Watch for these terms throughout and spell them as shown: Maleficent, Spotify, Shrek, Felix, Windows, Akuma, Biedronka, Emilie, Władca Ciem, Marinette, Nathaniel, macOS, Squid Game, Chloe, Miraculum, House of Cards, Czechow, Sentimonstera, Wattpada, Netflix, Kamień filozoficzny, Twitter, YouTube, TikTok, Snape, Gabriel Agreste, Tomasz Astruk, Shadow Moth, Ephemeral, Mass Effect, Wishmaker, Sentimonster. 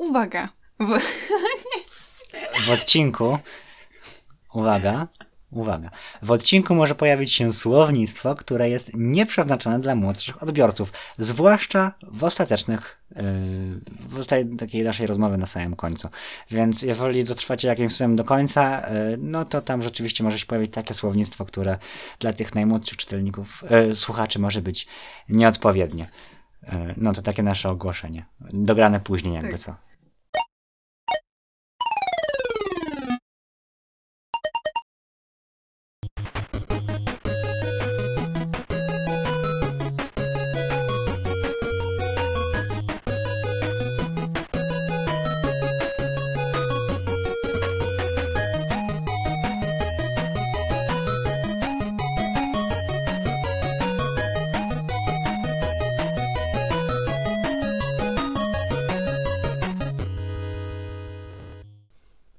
Uwaga. W odcinku... Uwaga. Uwaga. W odcinku może pojawić się słownictwo, które jest nieprzeznaczone dla młodszych odbiorców, zwłaszcza w ostatecznych, w takiej naszej rozmowy na samym końcu. Więc jeżeli dotrwacie jakimś słowem do końca, no to tam rzeczywiście może się pojawić takie słownictwo, które dla tych najmłodszych czytelników, słuchaczy może być nieodpowiednie. No to takie nasze ogłoszenie. Dograne później jakby co.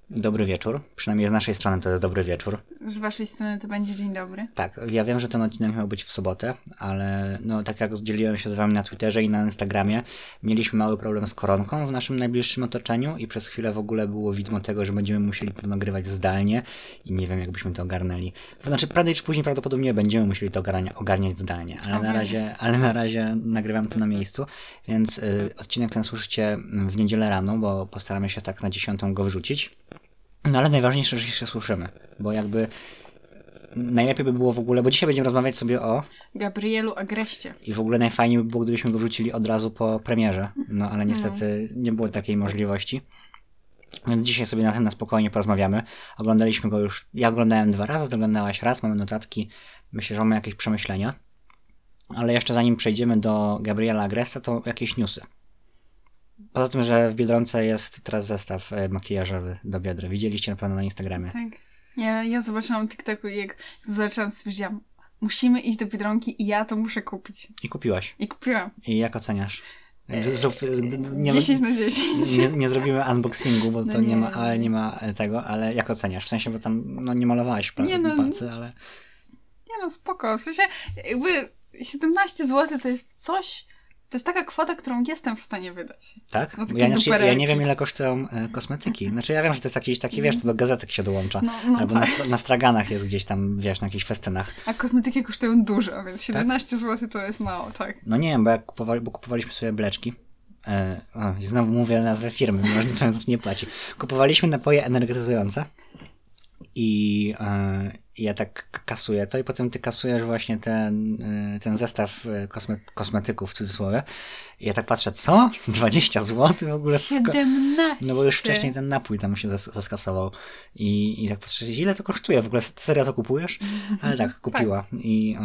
Dobry wieczór. Przynajmniej z naszej strony to jest dobry wieczór. Z waszej strony to będzie dzień dobry. Tak, ja wiem, że ten odcinek miał być w sobotę, ale no tak jak dzieliłem się z wami na Twitterze i na Instagramie, mieliśmy mały problem z koronką w naszym najbliższym otoczeniu i przez chwilę w ogóle było widmo tego, że będziemy musieli to nagrywać zdalnie i nie wiem, jakbyśmy to ogarnęli. To znaczy prędzej czy później prawdopodobnie będziemy musieli to ogarniać zdalnie, ale, na razie nagrywam to na miejscu, więc odcinek ten słyszycie w niedzielę rano, bo postaramy się tak na 10 go wrzucić. No ale najważniejsze, że się słyszymy, bo jakby najlepiej by było w ogóle, bo dzisiaj będziemy rozmawiać sobie o... Gabrielu Agreście. I w ogóle najfajniej by było, gdybyśmy go wrzucili od razu po premierze, no ale niestety nie było takiej możliwości. Więc dzisiaj sobie na tym na spokojnie porozmawiamy. Oglądaliśmy go już, ja oglądałem 2 razy, ty oglądałaś raz, mamy notatki, myślę, że mamy jakieś przemyślenia. Ale jeszcze zanim przejdziemy do Gabriela Agreste, to jakieś newsy. Poza tym, że w Biedronce jest teraz zestaw makijażowy do biodry. Widzieliście na pewno na Instagramie. Tak. Ja zobaczyłam TikToku i jak zobaczyłam, stwierdziłam, musimy iść do Biedronki i ja to muszę kupić. I kupiłaś. I kupiłam. I jak oceniasz? 10 na 10. Nie zrobimy unboxingu, bo no to nie ma tego, ale jak oceniasz? W sensie, bo tam nie malowałaś palce, ale... Nie no, spoko. W sensie jakby 17 zł to jest coś... To jest taka kwota, którą jestem w stanie wydać. Tak? Ja nie wiem, ile kosztują kosmetyki. Znaczy ja wiem, że to jest jakiś taki, wiesz, to do gazetek się dołącza. Albo tak. na straganach jest gdzieś tam, wiesz, na jakichś festynach. A kosmetyki kosztują dużo, więc 17 zł to jest mało, tak? No nie wiem, bo kupowaliśmy sobie bleczki. Znowu mówię nazwę firmy, może nie płaci. Kupowaliśmy napoje energetyzujące. I ja tak kasuję to i potem ty kasujesz właśnie ten zestaw kosmetyków w cudzysłowie. I ja tak patrzę, co? 20 zł w ogóle? 17! No bo już wcześniej ten napój tam się zaskasował. I tak patrzę, ile to kosztuje? W ogóle serio to kupujesz? Ale tak, kupiła. I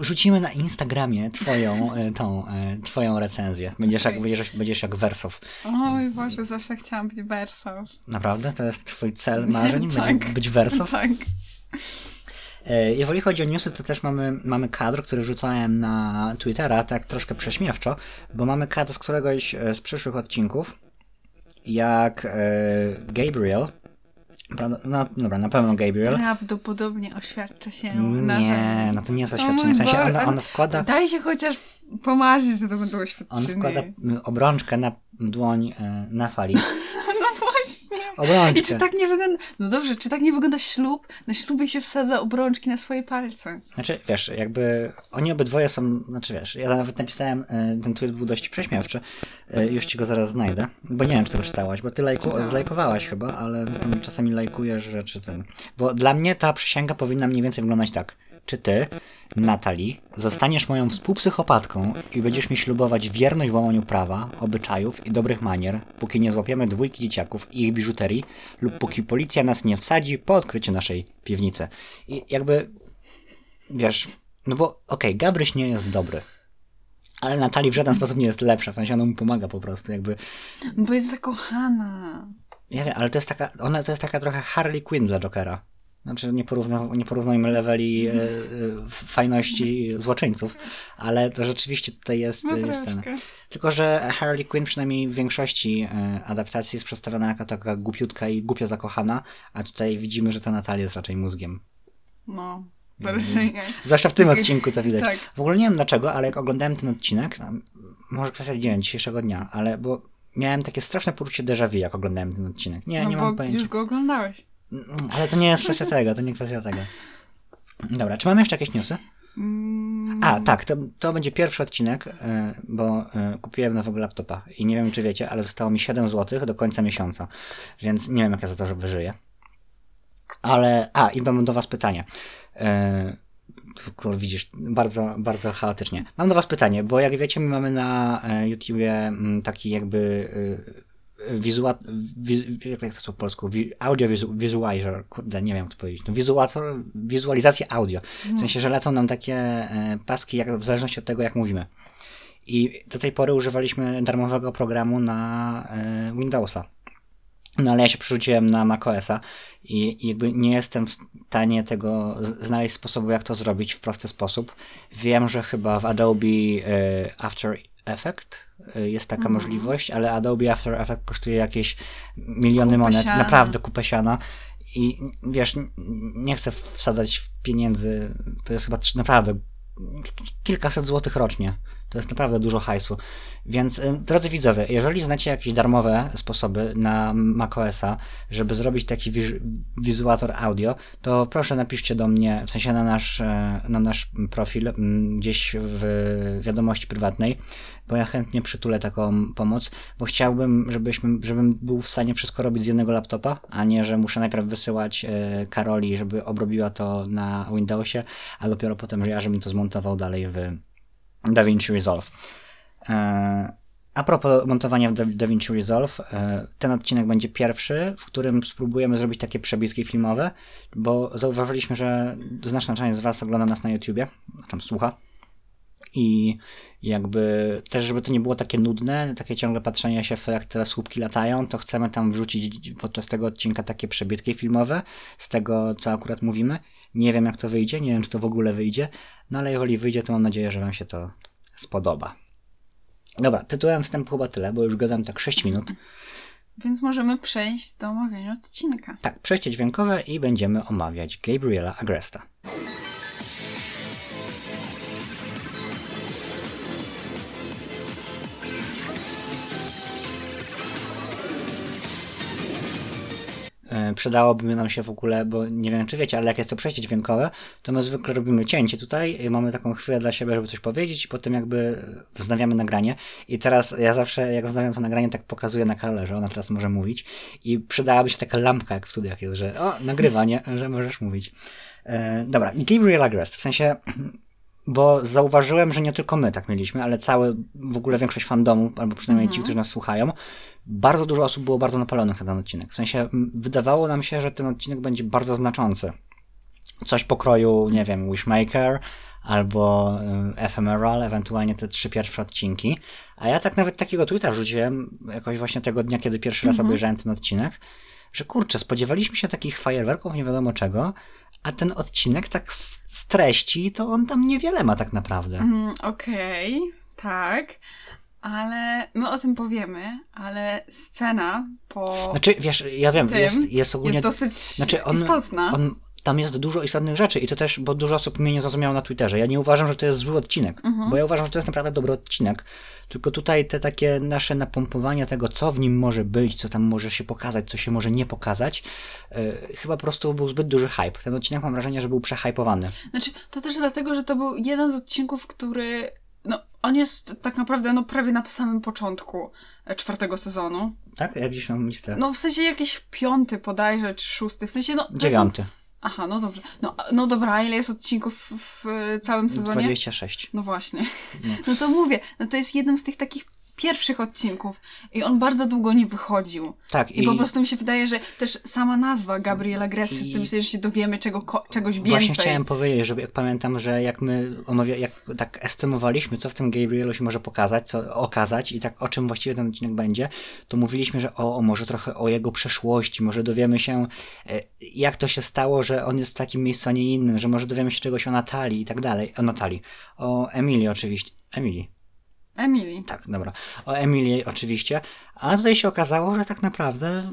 rzucimy na Instagramie twoją recenzję. Będziesz jak Wersow. Oj Boże, zawsze chciałam być Wersow. Naprawdę? To jest twój cel marzeń? Tak. Być Wersow? Tak. Jeżeli chodzi o newsy, to też mamy kadr, który rzucałem na Twittera, tak troszkę prześmiewczo, bo mamy kadr z któregoś z przyszłych odcinków, jak Gabriel, na pewno Gabriel. Prawdopodobnie oświadcza się. Nie, no to nie jest oświadczenie, w sensie on wkłada... Daj się chociaż pomarzyć, że to będą oświadczyny. On wkłada obrączkę na dłoń Nathalie. Obrączkę. I czy tak nie wygląda... No dobrze, czy tak nie wygląda ślub? Na ślubie się wsadza obrączki na swoje palce. Znaczy, wiesz, jakby oni obydwoje są... Znaczy, wiesz, ja nawet napisałem, ten tweet był dość prześmiewczy. Już ci go zaraz znajdę, bo nie wiem, czy to czytałaś, bo ty zlajkowałaś chyba, ale czasami lajkujesz rzeczy ten... Bo dla mnie ta przysięga powinna mniej więcej wyglądać tak. Czy ty, Nathalie, zostaniesz moją współpsychopatką i będziesz mi ślubować wierność w łamaniu prawa, obyczajów i dobrych manier, póki nie złapiemy 2 dzieciaków i ich biżuterii lub póki policja nas nie wsadzi po odkryciu naszej piwnicy. I jakby, wiesz, no bo okej, Gabryś nie jest dobry, ale Nathalie w żaden sposób nie jest lepsza, w sensie ona mu pomaga po prostu, jakby... Bo jest zakochana. Ja wiem, ale to jest taka, ona to jest taka trochę Harley Quinn dla Jokera. Znaczy nie porównujmy leveli fajności złoczyńców, ale to rzeczywiście tutaj jest scena. Tylko, że Harley Quinn przynajmniej w większości adaptacji jest przedstawiona jako taka głupiutka i głupio zakochana, a tutaj widzimy, że to Nathalie jest raczej mózgiem. No, raczej nie. Zwłaszcza w tym odcinku to widać. Tak. W ogóle nie wiem dlaczego, ale jak oglądałem ten odcinek, może kwestia dzisiejszego dnia, ale bo Miałem takie straszne poczucie déjà vu, jak oglądałem ten odcinek. Nie, no nie mam pojęcia. Już go oglądałeś. Ale to nie jest kwestia tego, to nie kwestia tego. Dobra, czy mamy jeszcze jakieś newsy? A, tak, to będzie pierwszy odcinek, bo kupiłem nowego laptopa i nie wiem, czy wiecie, ale zostało mi 7 zł do końca miesiąca, więc nie wiem, jak ja za to, że wyżyję. Ale, i mam do was pytanie. Widzisz, bardzo, bardzo chaotycznie. Mam do was pytanie, bo jak wiecie, my mamy na YouTubie taki jakby jak to jest po polsku? Audio visualizer, kurde, nie wiem jak to powiedzieć. No, wizualizacja audio. W sensie, że lecą nam takie paski jak, w zależności od tego, jak mówimy. I do tej pory używaliśmy darmowego programu na Windowsa. No ale ja się przerzuciłem na macOS-a i jakby nie jestem w stanie tego znaleźć sposobu, jak to zrobić w prosty sposób. Wiem, że chyba w Adobe After Effects jest taka możliwość, ale Adobe After Effects kosztuje jakieś miliony monet, naprawdę kupę siana. I wiesz, nie chcę wsadzać pieniędzy, to jest chyba naprawdę kilkaset złotych rocznie. To jest naprawdę dużo hajsu. Więc drodzy widzowie, jeżeli znacie jakieś darmowe sposoby na macOS-a, żeby zrobić taki wizualizator audio, to proszę napiszcie do mnie, w sensie na nasz profil gdzieś w wiadomości prywatnej, bo ja chętnie przytulę taką pomoc, bo chciałbym, żebym był w stanie wszystko robić z jednego laptopa, a nie, że muszę najpierw wysyłać Karoli, żeby obrobiła to na Windowsie, a dopiero potem, że ja, żebym to zmontował dalej w DaVinci Resolve. A propos montowania w DaVinci Resolve, ten odcinek będzie pierwszy, w którym spróbujemy zrobić takie przebitki filmowe, bo zauważyliśmy, że znaczna część z was ogląda nas na YouTubie, znaczy słucha. I jakby też, żeby to nie było takie nudne, takie ciągle patrzenie się w to, jak te słupki latają, to chcemy tam wrzucić podczas tego odcinka takie przebitki filmowe z tego, co akurat mówimy. Nie wiem, jak to wyjdzie, nie wiem, czy to w ogóle wyjdzie, no ale jeżeli wyjdzie, to mam nadzieję, że wam się to spodoba. Dobra, tytułem wstępu chyba tyle, bo już gadam tak 6 minut. Więc możemy przejść do omawiania odcinka. Tak, przejście dźwiękowe i będziemy omawiać Gabriela Agresta. Przydałoby nam się w ogóle, bo nie wiem, czy wiecie, ale jak jest to przejście dźwiękowe, to my zwykle robimy cięcie tutaj, mamy taką chwilę dla siebie, żeby coś powiedzieć i potem jakby wznawiamy nagranie. I teraz ja zawsze, jak wznawiam to nagranie, tak pokazuję na Karolę, że ona teraz może mówić. I przydałaby się taka lampka, jak w studiach jest, że o, nagrywanie, że możesz mówić. Dobra, Gabriel Agreste, w sensie... Bo zauważyłem, że nie tylko my tak mieliśmy, ale w ogóle większość fandomu, albo przynajmniej ci, którzy nas słuchają, bardzo dużo osób było bardzo napalonych na ten odcinek. W sensie wydawało nam się, że ten odcinek będzie bardzo znaczący. Coś pokroju, nie wiem, Wishmaker albo Ephemeral, ewentualnie te 3 pierwsze odcinki. A ja tak nawet takiego tweeta wrzuciłem jakoś właśnie tego dnia, kiedy pierwszy raz obejrzałem ten odcinek, że kurczę, spodziewaliśmy się takich fajerwerków, nie wiadomo czego, a ten odcinek tak z treści, to on tam niewiele ma tak naprawdę. Okej, tak, ale my o tym powiemy, ale scena po Znaczy, wiesz, ja wiem, jest ogólnie... Jest dosyć istotna. Tam jest dużo istotnych rzeczy i to też, bo dużo osób mnie nie zrozumiało na Twitterze. Ja nie uważam, że to jest zły odcinek, bo ja uważam, że to jest naprawdę dobry odcinek. Tylko tutaj te takie nasze napompowania tego, co w nim może być, co tam może się pokazać, co się może nie pokazać, chyba po prostu był zbyt duży hype. Ten odcinek mam wrażenie, że był przehypowany. Znaczy, to też dlatego, że to był jeden z odcinków, który... No, on jest tak naprawdę prawie na samym początku 4 sezonu. Tak? Jak dziś mam listę? No, w sensie jakiś 5 bodajże, czy 6, w sensie... 9. Aha, no dobrze. No dobra, ile jest odcinków w całym sezonie? 26. No właśnie. No to mówię, to jest jednym z tych takich pierwszych odcinków i on bardzo długo nie wychodził. Tak. I po prostu mi się wydaje, że też sama nazwa Gabriel Agreste, z tym myślę, że się dowiemy czegoś więcej. Właśnie chciałem powiedzieć, że jak pamiętam, że jak my tak estymowaliśmy, co w tym Gabrielu się może pokazać, co okazać i tak o czym właściwie ten odcinek będzie, to mówiliśmy, że może trochę o jego przeszłości, może dowiemy się, jak to się stało, że on jest w takim miejscu, a nie innym, że może dowiemy się czegoś o Natalii i tak dalej. O Natalii. O Emilii oczywiście. Emilii. Tak, dobra. O Emilii oczywiście. A tutaj się okazało, że tak naprawdę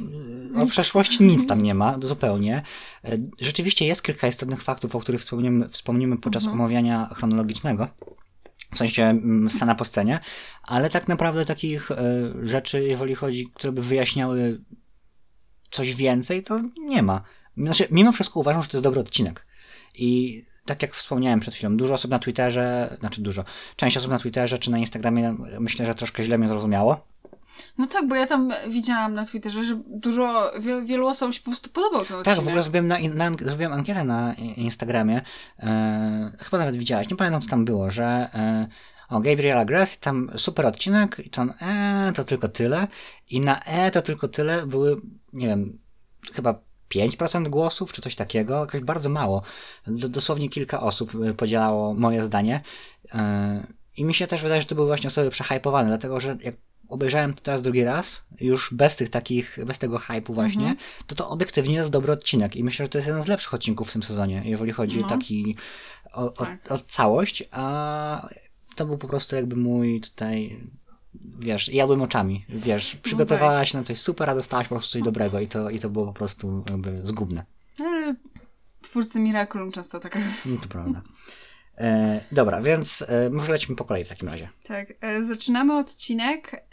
o przeszłości nic tam nie ma zupełnie. Rzeczywiście jest kilka istotnych faktów, o których wspomnimy podczas omawiania chronologicznego. w sensie scena po scenie, ale tak naprawdę takich rzeczy, jeżeli chodzi, które by wyjaśniały coś więcej, to nie ma. Znaczy, mimo wszystko uważam, że to jest dobry odcinek. I tak jak wspomniałem przed chwilą, dużo osób na Twitterze, część osób na Twitterze czy na Instagramie, myślę, że troszkę źle mnie zrozumiało. No tak, bo ja tam widziałam na Twitterze, że wielu osób się po prostu podobał ten odcinek. Tak, w ogóle zrobiłem ankietę na Instagramie, chyba nawet widziałaś, nie pamiętam co tam było, że Gabriel Agreste, tam super odcinek i tam to tylko tyle i na to tylko tyle były, nie wiem, chyba 5% głosów, czy coś takiego, jakoś bardzo mało. Dosłownie kilka osób podzielało moje zdanie i mi się też wydaje, że to były właśnie osoby przehypowane, dlatego że jak obejrzałem to teraz drugi raz, już bez tego hype'u właśnie, to obiektywnie jest dobry odcinek i myślę, że to jest jeden z lepszych odcinków w tym sezonie, jeżeli chodzi o całość, a to był po prostu jakby mój tutaj, wiesz, jadłem oczami, wiesz, przygotowałaś na coś super, a dostałaś po prostu coś dobrego i to było po prostu jakby zgubne. Ale twórcy Miraculum często tak robią. No to prawda. Dobra, więc może lecimy po kolei w takim razie. Tak, zaczynamy odcinek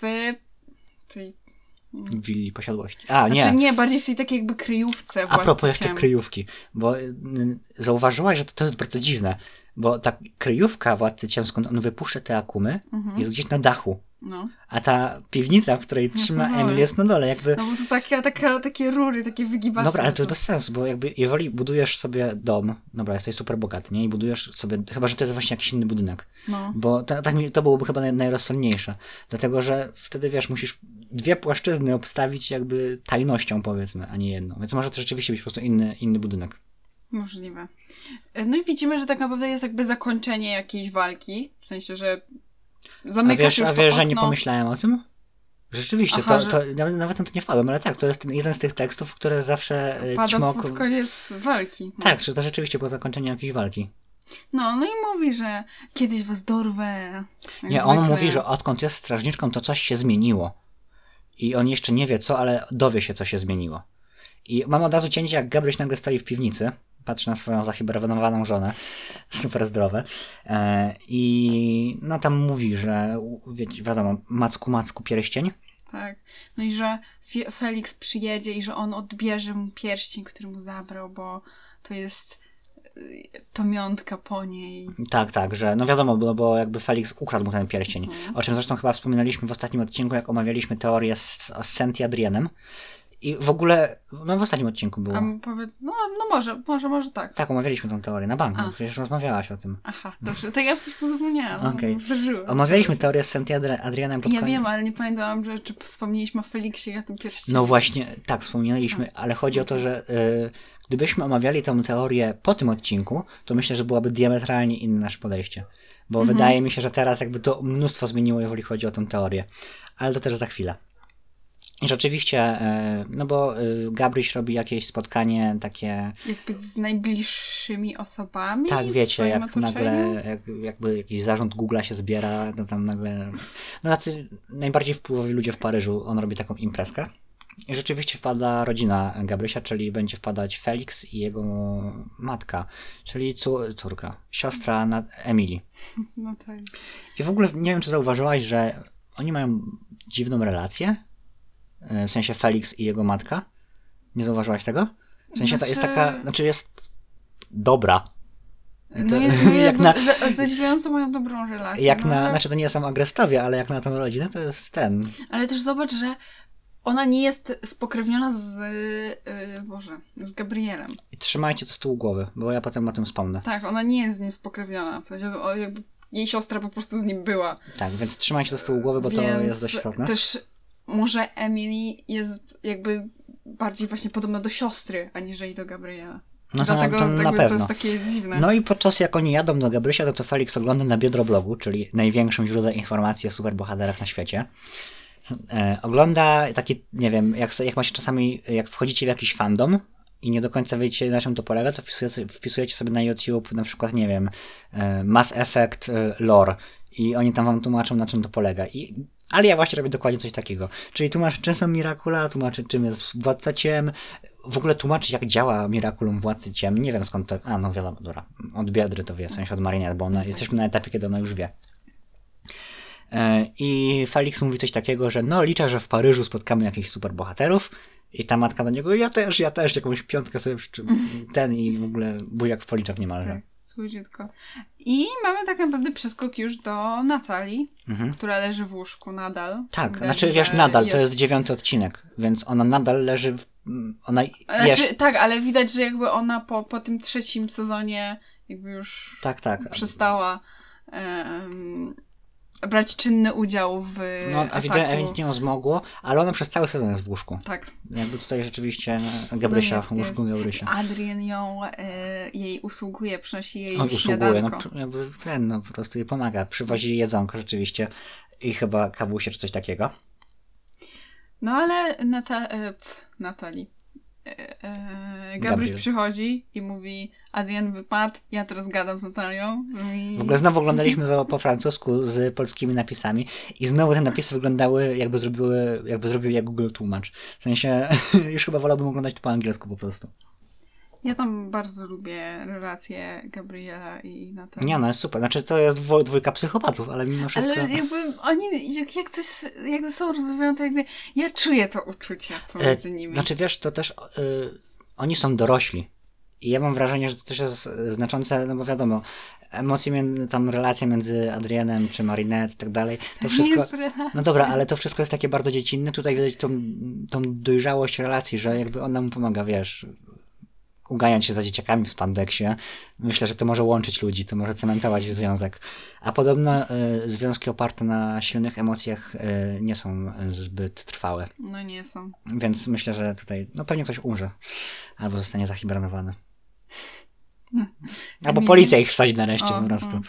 w tej willi posiadłości. Nie, bardziej w tej takiej jakby kryjówce. A propos jeszcze kryjówki, bo zauważyłaś, że to jest bardzo dziwne, bo ta kryjówka Władcy Ciem, skąd on wypuszcza te akumy, jest gdzieś na dachu. No. A ta piwnica, w której trzyma Emilie, jest na dole. Jakby... No bo to takie rury, takie wygibasy. Dobra, ale to jest bez sensu, bo jakby jeżeli budujesz sobie dom, dobra, jesteś super bogaty, nie? I budujesz sobie, chyba że to jest właśnie jakiś inny budynek. No. Bo to byłoby chyba najrozsądniejsze. Dlatego, że wtedy, wiesz, musisz dwie płaszczyzny obstawić jakby tajnością, powiedzmy, a nie jedną. Więc może to rzeczywiście być po prostu inny budynek. Możliwe. No i widzimy, że tak naprawdę jest jakby zakończenie jakiejś walki. W sensie, że zamykasz już to okno. A wiesz, że nie pomyślałem o tym? Rzeczywiście, nawet na to nie wpadłem, ale tak, to jest jeden z tych tekstów, które zawsze pada pod koniec walki. No. Tak, że to rzeczywiście było zakończenie jakiejś walki. No i mówi, że kiedyś was dorwę. Nie, on mówi, że odkąd jest strażniczką, to coś się zmieniło. I on jeszcze nie wie co, ale dowie się, co się zmieniło. I mam od razu cięcie, jak Gabryś nagle stoi w piwnicy, patrzy na swoją zahibernowaną żonę, super zdrowe, i tam mówi, że wiadomo, macku pierścień. Tak, no i że Felix przyjedzie i że on odbierze mu pierścień, który mu zabrał, bo to jest pamiątka po niej. Tak, że no wiadomo, bo jakby Felix ukradł mu ten pierścień, o czym zresztą chyba wspominaliśmy w ostatnim odcinku, jak omawialiśmy teorię z Senti Adrienem. I w ogóle, w ostatnim odcinku było. Może tak. Tak, omawialiśmy tę teorię na banku, przecież rozmawiałaś o tym. Aha, dobrze, tak ja po prostu zapomniałam, zdarzyło. Omawialiśmy teorię z Senti Adrianem. Ja wiem, ale nie pamiętałam, czy wspomnieliśmy o Feliksie i o tym pierścieniu. No właśnie, tak, wspomnieliśmy, ale chodzi o to, że gdybyśmy omawiali tę teorię po tym odcinku, to myślę, że byłaby diametralnie inne nasze podejście. Bo wydaje mi się, że teraz jakby to mnóstwo zmieniło, jeżeli chodzi o tę teorię. Ale to też za chwilę. I rzeczywiście, no bo Gabryś robi jakieś spotkanie takie... Jakby z najbliższymi osobami. Tak, wiecie, jak otoczeniu? Nagle jakby jakiś zarząd Google'a się zbiera, to tam nagle... No tacy najbardziej wpływowi ludzie w Paryżu, on robi taką imprezkę. I rzeczywiście wpada rodzina Gabrysia, czyli będzie wpadać Felix i jego matka, czyli córka, siostra Emilii. No tak. I w ogóle nie wiem, czy zauważyłaś, że oni mają dziwną relację. W sensie Felix i jego matka. Nie zauważyłaś tego? W sensie to jest taka... Znaczy jest dobra. Zadziwiająco mają dobrą relację. Znaczy to nie są Agrestowie, ale jak na tą rodzinę to jest ten. Ale też zobacz, że ona nie jest spokrewniona z Gabrielem. I trzymajcie to z tyłu głowy, bo ja potem o tym wspomnę. Tak, ona nie jest z nim spokrewniona. W sensie jej siostra po prostu z nim była. Tak, więc trzymajcie to z tyłu głowy, bo to jest dość istotne. Może Emily jest jakby bardziej właśnie podobna do siostry, aniżeli do Gabriela. No dlatego to jest takie dziwne. No i podczas jak oni jadą do Gabrysia, to Felix ogląda na Biedroblogu, czyli największym źródłem informacji o superbohaterach na świecie. Ogląda taki, nie wiem, jak macie czasami, jak wchodzicie w jakiś fandom i nie do końca wiecie, na czym to polega, to wpisujecie sobie na YouTube na przykład, nie wiem, Mass Effect lore i oni tam wam tłumaczą, na czym to polega. Ale ja właśnie robię dokładnie coś takiego. Czyli tłumaczę, czym są Miracula, tłumaczę, czym jest Władca Ciem, w ogóle tłumaczy, jak działa Miraculum Władcy Ciem. Nie wiem skąd to... A, no wiadomo, dobra. Od Biedry to wie, w sensie od Marinette, bo ona, jesteśmy na etapie, kiedy ona już wie. I Felix mówi coś takiego, że no liczę, że w Paryżu spotkamy jakichś superbohaterów. I ta matka do niego, ja też, jakąś piątkę sobie ten i w ogóle bujak w policzach niemalże. Tak, słodziutko. I mamy tak naprawdę przeskok już do Nathalie, która leży w łóżku nadal. Tak, widać, znaczy wiesz, nadal, jest... to jest 9 odcinek, więc ona nadal leży, ona znaczy, tak, ale widać, że jakby ona po tym 3 sezonie jakby już tak. przestała... brać czynny udział w ataku. Ewidentnie ją zmogło, ale ona przez cały sezon jest w łóżku. Tak. Jakby tutaj rzeczywiście Gabrysia w łóżku Gabrysia. Adrien ją, jej usługuje, przynosi jej śniadanko. No, po prostu jej pomaga. Przywozi jej jedzonko rzeczywiście i chyba kawusie czy coś takiego. No ale Nathalie. Gabriel przychodzi i mówi: Adrien wypadł, ja teraz gadam z Natalią. I... W ogóle znowu oglądaliśmy to po francusku z polskimi napisami i znowu te napisy wyglądały jakby zrobił jak Google tłumacz. W sensie już chyba wolałbym oglądać to po angielsku po prostu. Ja tam bardzo lubię relacje Gabriela i Natalii. Nie, no jest super. Znaczy to jest dwójka psychopatów, ale mimo wszystko... Ale jakby oni, jak coś, jak ze sobą rozumieją, to jakby ja czuję to uczucie pomiędzy nimi. Znaczy wiesz, to też oni są dorośli. I ja mam wrażenie, że to też jest znaczące, no bo wiadomo, emocje, tam relacje między Adrienem czy Marinette i tak dalej, to wszystko... No dobra, ale to wszystko jest takie bardzo dziecinne. Tutaj widać tą dojrzałość relacji, że jakby ona mu pomaga, wiesz... uganiać się za dzieciakami w spandeksie. Myślę, że to może łączyć ludzi, to może cementować związek. A podobno związki oparte na silnych emocjach nie są zbyt trwałe. No nie są. Więc myślę, że tutaj no pewnie ktoś umrze. Albo zostanie zahibernowany. Albo policja ich wsadzi nareszcie po prostu.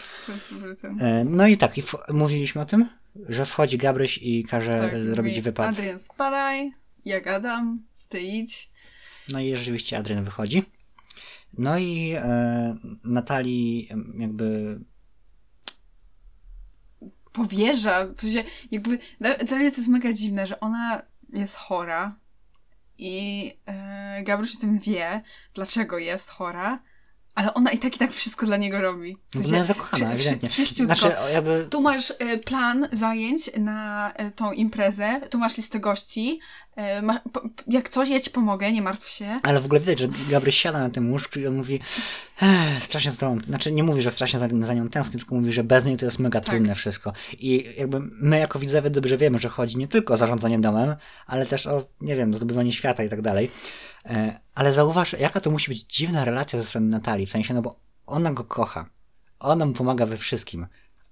No i tak, mówiliśmy o tym, że wchodzi Gabryś i każe robić wypad. Adrien, spadaj, ja gadam, ty idź. No i rzeczywiście Adrien wychodzi. No i Nathalie jakby... powierza. W sensie jakby... Dla mnie to jest mega dziwne, że ona jest chora i Gabryś o tym wie, dlaczego jest chora, ale ona i tak wszystko dla niego robi. W sensie, no jest zakochana, ewidentnie. Znaczy, jakby... Tu masz plan zajęć na tą imprezę, tu masz listę gości, jak coś, ja ci pomogę, nie martw się. Ale w ogóle widać, że Gabryś siada na tym łóżku i on mówi strasznie za nią, znaczy nie mówi, że strasznie za nią tęskni, tylko mówi, że bez niej to jest mega trudne wszystko. I jakby my jako widzowie dobrze wiemy, że chodzi nie tylko o zarządzanie domem, ale też o, nie wiem, zdobywanie świata i tak dalej. Ale zauważ, jaka to musi być dziwna relacja ze strony Nathalie, w sensie, no bo ona go kocha, ona mu pomaga we wszystkim.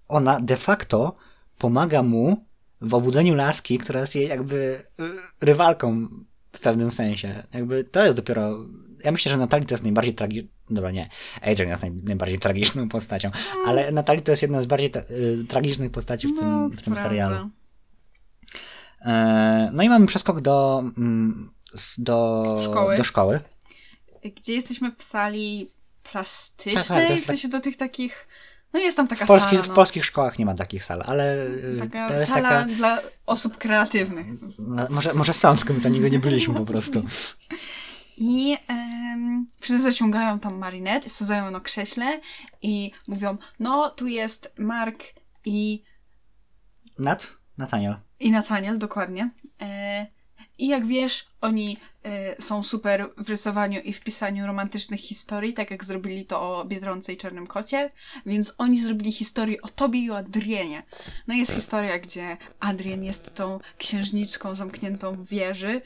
Ona de facto pomaga mu w obudzeniu laski, która jest jej jakby rywalką w pewnym sensie. Jakby to jest dopiero... Ja myślę, że Nathalie to jest najbardziej tragiczna... Dobra, nie. Adrien jest najbardziej tragiczną postacią. Ale Nathalie to jest jedna z bardziej tragicznych postaci w tym serialu. No i mamy przeskok do szkoły. Gdzie jesteśmy w sali plastycznej, w sensie do tych takich... No jest tam taka sala. W polskich szkołach nie ma takich sal, ale... Taka to jest sala dla osób kreatywnych. No, może są, tylko my tam nigdy nie byliśmy po prostu. I wszyscy zaciągają tam Marinette, sadzają ją na krześle i mówią, no tu jest Mark i... Nathaniel. I Nathaniel, dokładnie. I jak wiesz, oni są super w rysowaniu i w pisaniu romantycznych historii, tak jak zrobili to o Biedronce i Czarnym Kocie, więc oni zrobili historię o tobie i o Adrienie. No jest historia, gdzie Adrien jest tą księżniczką zamkniętą w wieży,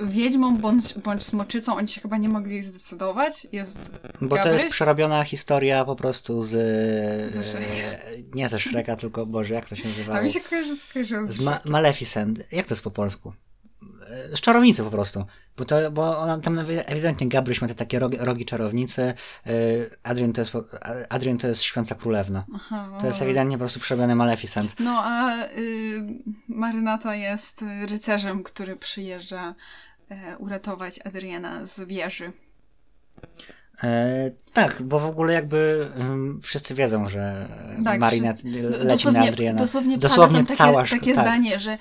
wiedźmą bądź smoczycą, oni się chyba nie mogli zdecydować. Bo Gabryś. To jest przerobiona historia po prostu ze Shreka. Nie ze Shreka, tylko, Boże, jak to się nazywało? A mi się kojarzyło z Maleficent. Jak to jest po polsku? Z czarownicy po prostu, bo ona tam ewidentnie Gabryś ma te takie rogi czarownicy, Adrien to jest śpiąca królewna. Aha, to jest ewidentnie po prostu przerobiony Maleficent. No a Marinette jest rycerzem, który przyjeżdża uratować Adriena z wieży. Tak, bo w ogóle jakby wszyscy wiedzą, że Marinette leci na Adriena. Dosłownie cała szkoła. Takie zdanie, że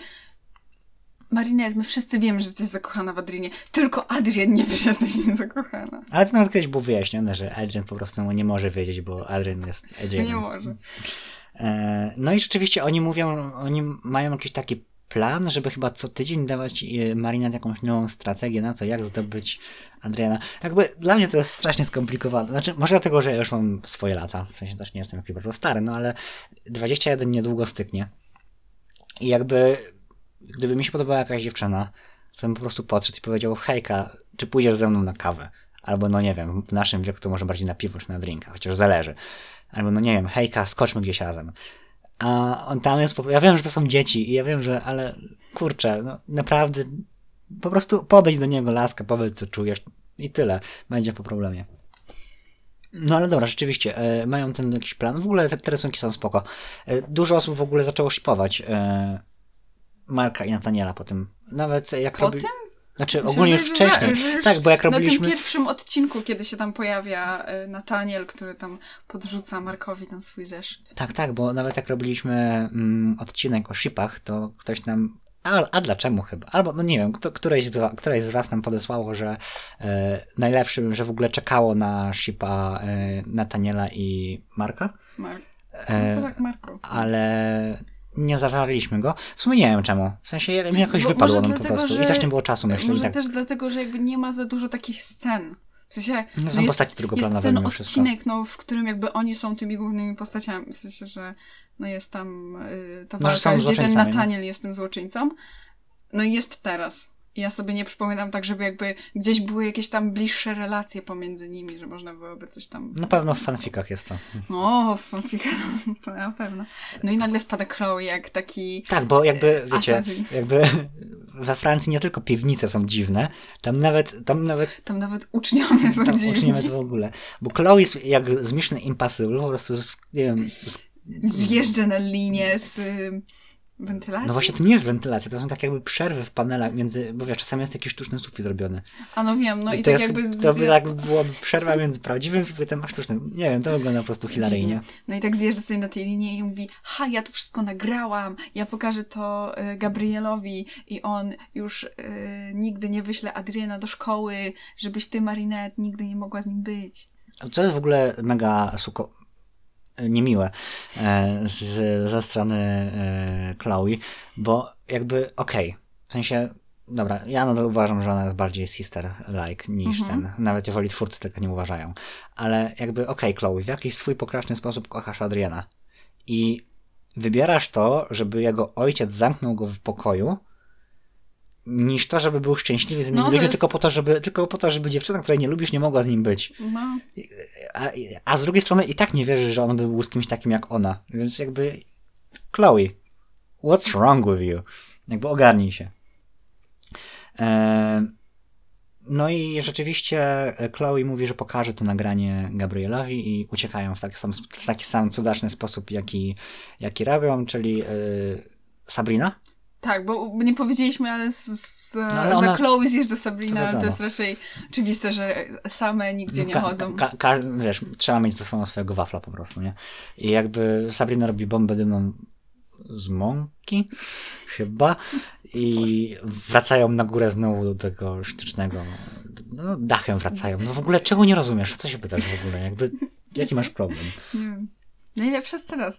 Marinette, my wszyscy wiemy, że jesteś zakochana w Adrienie, tylko Adrien nie wie, że jesteś niezakochana. Ale to nawet kiedyś było wyjaśnione, że Adrien po prostu nie może wiedzieć, bo Adrien jest Adrienem. Nie może. No i rzeczywiście oni mają jakiś taki plan, żeby chyba co tydzień dawać Marinette jakąś nową strategię na to, jak zdobyć Adriana. Jakby dla mnie to jest strasznie skomplikowane. Znaczy, może dlatego, że ja już mam swoje lata, w sensie też nie jestem jakiś bardzo stary, no ale 21 niedługo styknie. I jakby, gdyby mi się podobała jakaś dziewczyna, to bym po prostu podszedł i powiedział: hejka, czy pójdziesz ze mną na kawę? Albo no nie wiem, w naszym wieku to może bardziej na piwo czy na drinka, chociaż zależy. Albo no nie wiem, hejka, skoczmy gdzieś razem. A on tam jest, ja wiem, że to są dzieci i ja wiem, że, ale kurczę, no naprawdę, po prostu podejdź do niego, laska, powiedz co czujesz i tyle, będzie po problemie. No ale dobra, rzeczywiście, mają ten jakiś plan, w ogóle te rysunki są spoko. Dużo osób w ogóle zaczęło szpować Marka i Nathaniela po tym, nawet jak robi... tym? Znaczy ogólnie już wcześniej. Już tak, bo jak robiliśmy... Na tym pierwszym odcinku, kiedy się tam pojawia Nathaniel, który tam podrzuca Markowi ten swój zeszyt. Tak, bo nawet jak robiliśmy odcinek o shipach, to ktoś nam... A dlaczego chyba? Albo, no nie wiem, któreś z was nam podesłało, że najlepszym, że w ogóle czekało na shipa Nathaniela i Marka. Marko. Ale... nie zawarliśmy go. W sumie nie wiem czemu. W sensie mi jakoś wypadło nam po prostu. I też nie było czasu, myślę. Może tak. Też dlatego, że jakby nie ma za dużo takich scen. W sensie, no są postaci drugoplanowe mimo wszystko. Jest ten odcinek, w którym jakby oni są tymi głównymi postaciami. W sensie, że no jest tam ta walka, gdzie ten Nathaniel jest tym złoczyńcą. No i jest teraz. Ja sobie nie przypominam tak, żeby jakby gdzieś były jakieś tam bliższe relacje pomiędzy nimi, że można byłoby coś tam... Na pewno w fanfikach jest to. No, w fanfikach to na pewno. No i nagle wpada Chloe jak taki... Tak, bo jakby, wiecie, jakby we Francji nie tylko piwnice są dziwne, tam nawet uczniowie są dziwni. Tam uczniowie to w ogóle. Bo Chloe jak z Mission Impossible po prostu, nie wiem... Zjeżdża na linię z... Wentylacja? No właśnie, to nie jest wentylacja, to są tak jakby przerwy w panelach między, bo wiesz, czasami jest jakiś sztuczny sufit robiony. A no wiem, no i tak jakby... To by tak byłaby przerwa między prawdziwym sufitem a sztucznym. Nie wiem, to wygląda po prostu hilaryjnie. No i tak zjeżdża sobie na tej linii i mówi: ha, ja to wszystko nagrałam, ja pokażę to Gabrielowi i on już nigdy nie wyśle Adriana do szkoły, żebyś ty, Marinette, nigdy nie mogła z nim być. Co jest w ogóle mega niemiłe ze strony Chloe, bo jakby okej. W sensie, dobra, ja nadal uważam, że ona jest bardziej sister-like niż ten, nawet jeżeli twórcy tego nie uważają, ale jakby Chloe, w jakiś swój pokraczny sposób kochasz Adriana i wybierasz to, żeby jego ojciec zamknął go w pokoju, niż to, żeby był szczęśliwy z innymi ludźmi, jest... tylko po to, żeby dziewczyna, której nie lubisz, nie mogła z nim być. No. A z drugiej strony i tak nie wierzysz, że on by był z kimś takim jak ona. Więc jakby Chloe, what's wrong with you? Jakby ogarnij się. No i rzeczywiście Chloe mówi, że pokaże to nagranie Gabrielowi i uciekają w taki sam cudaczny sposób, jaki robią, czyli Sabrina? Tak, bo nie powiedzieliśmy, ale za Chloe zjeżdża Sabrina, ale to jest raczej oczywiste, że same nigdzie nie chodzą. Wiesz, trzeba mieć swojego wafla po prostu, nie? I jakby Sabrina robi bombę dymną z mąki, chyba, i wracają na górę znowu do tego sztucznego, no dachem wracają. No w ogóle czego nie rozumiesz? Co się pytasz w ogóle? Jakby, jaki masz problem? Nie wiem. Najlepsza scena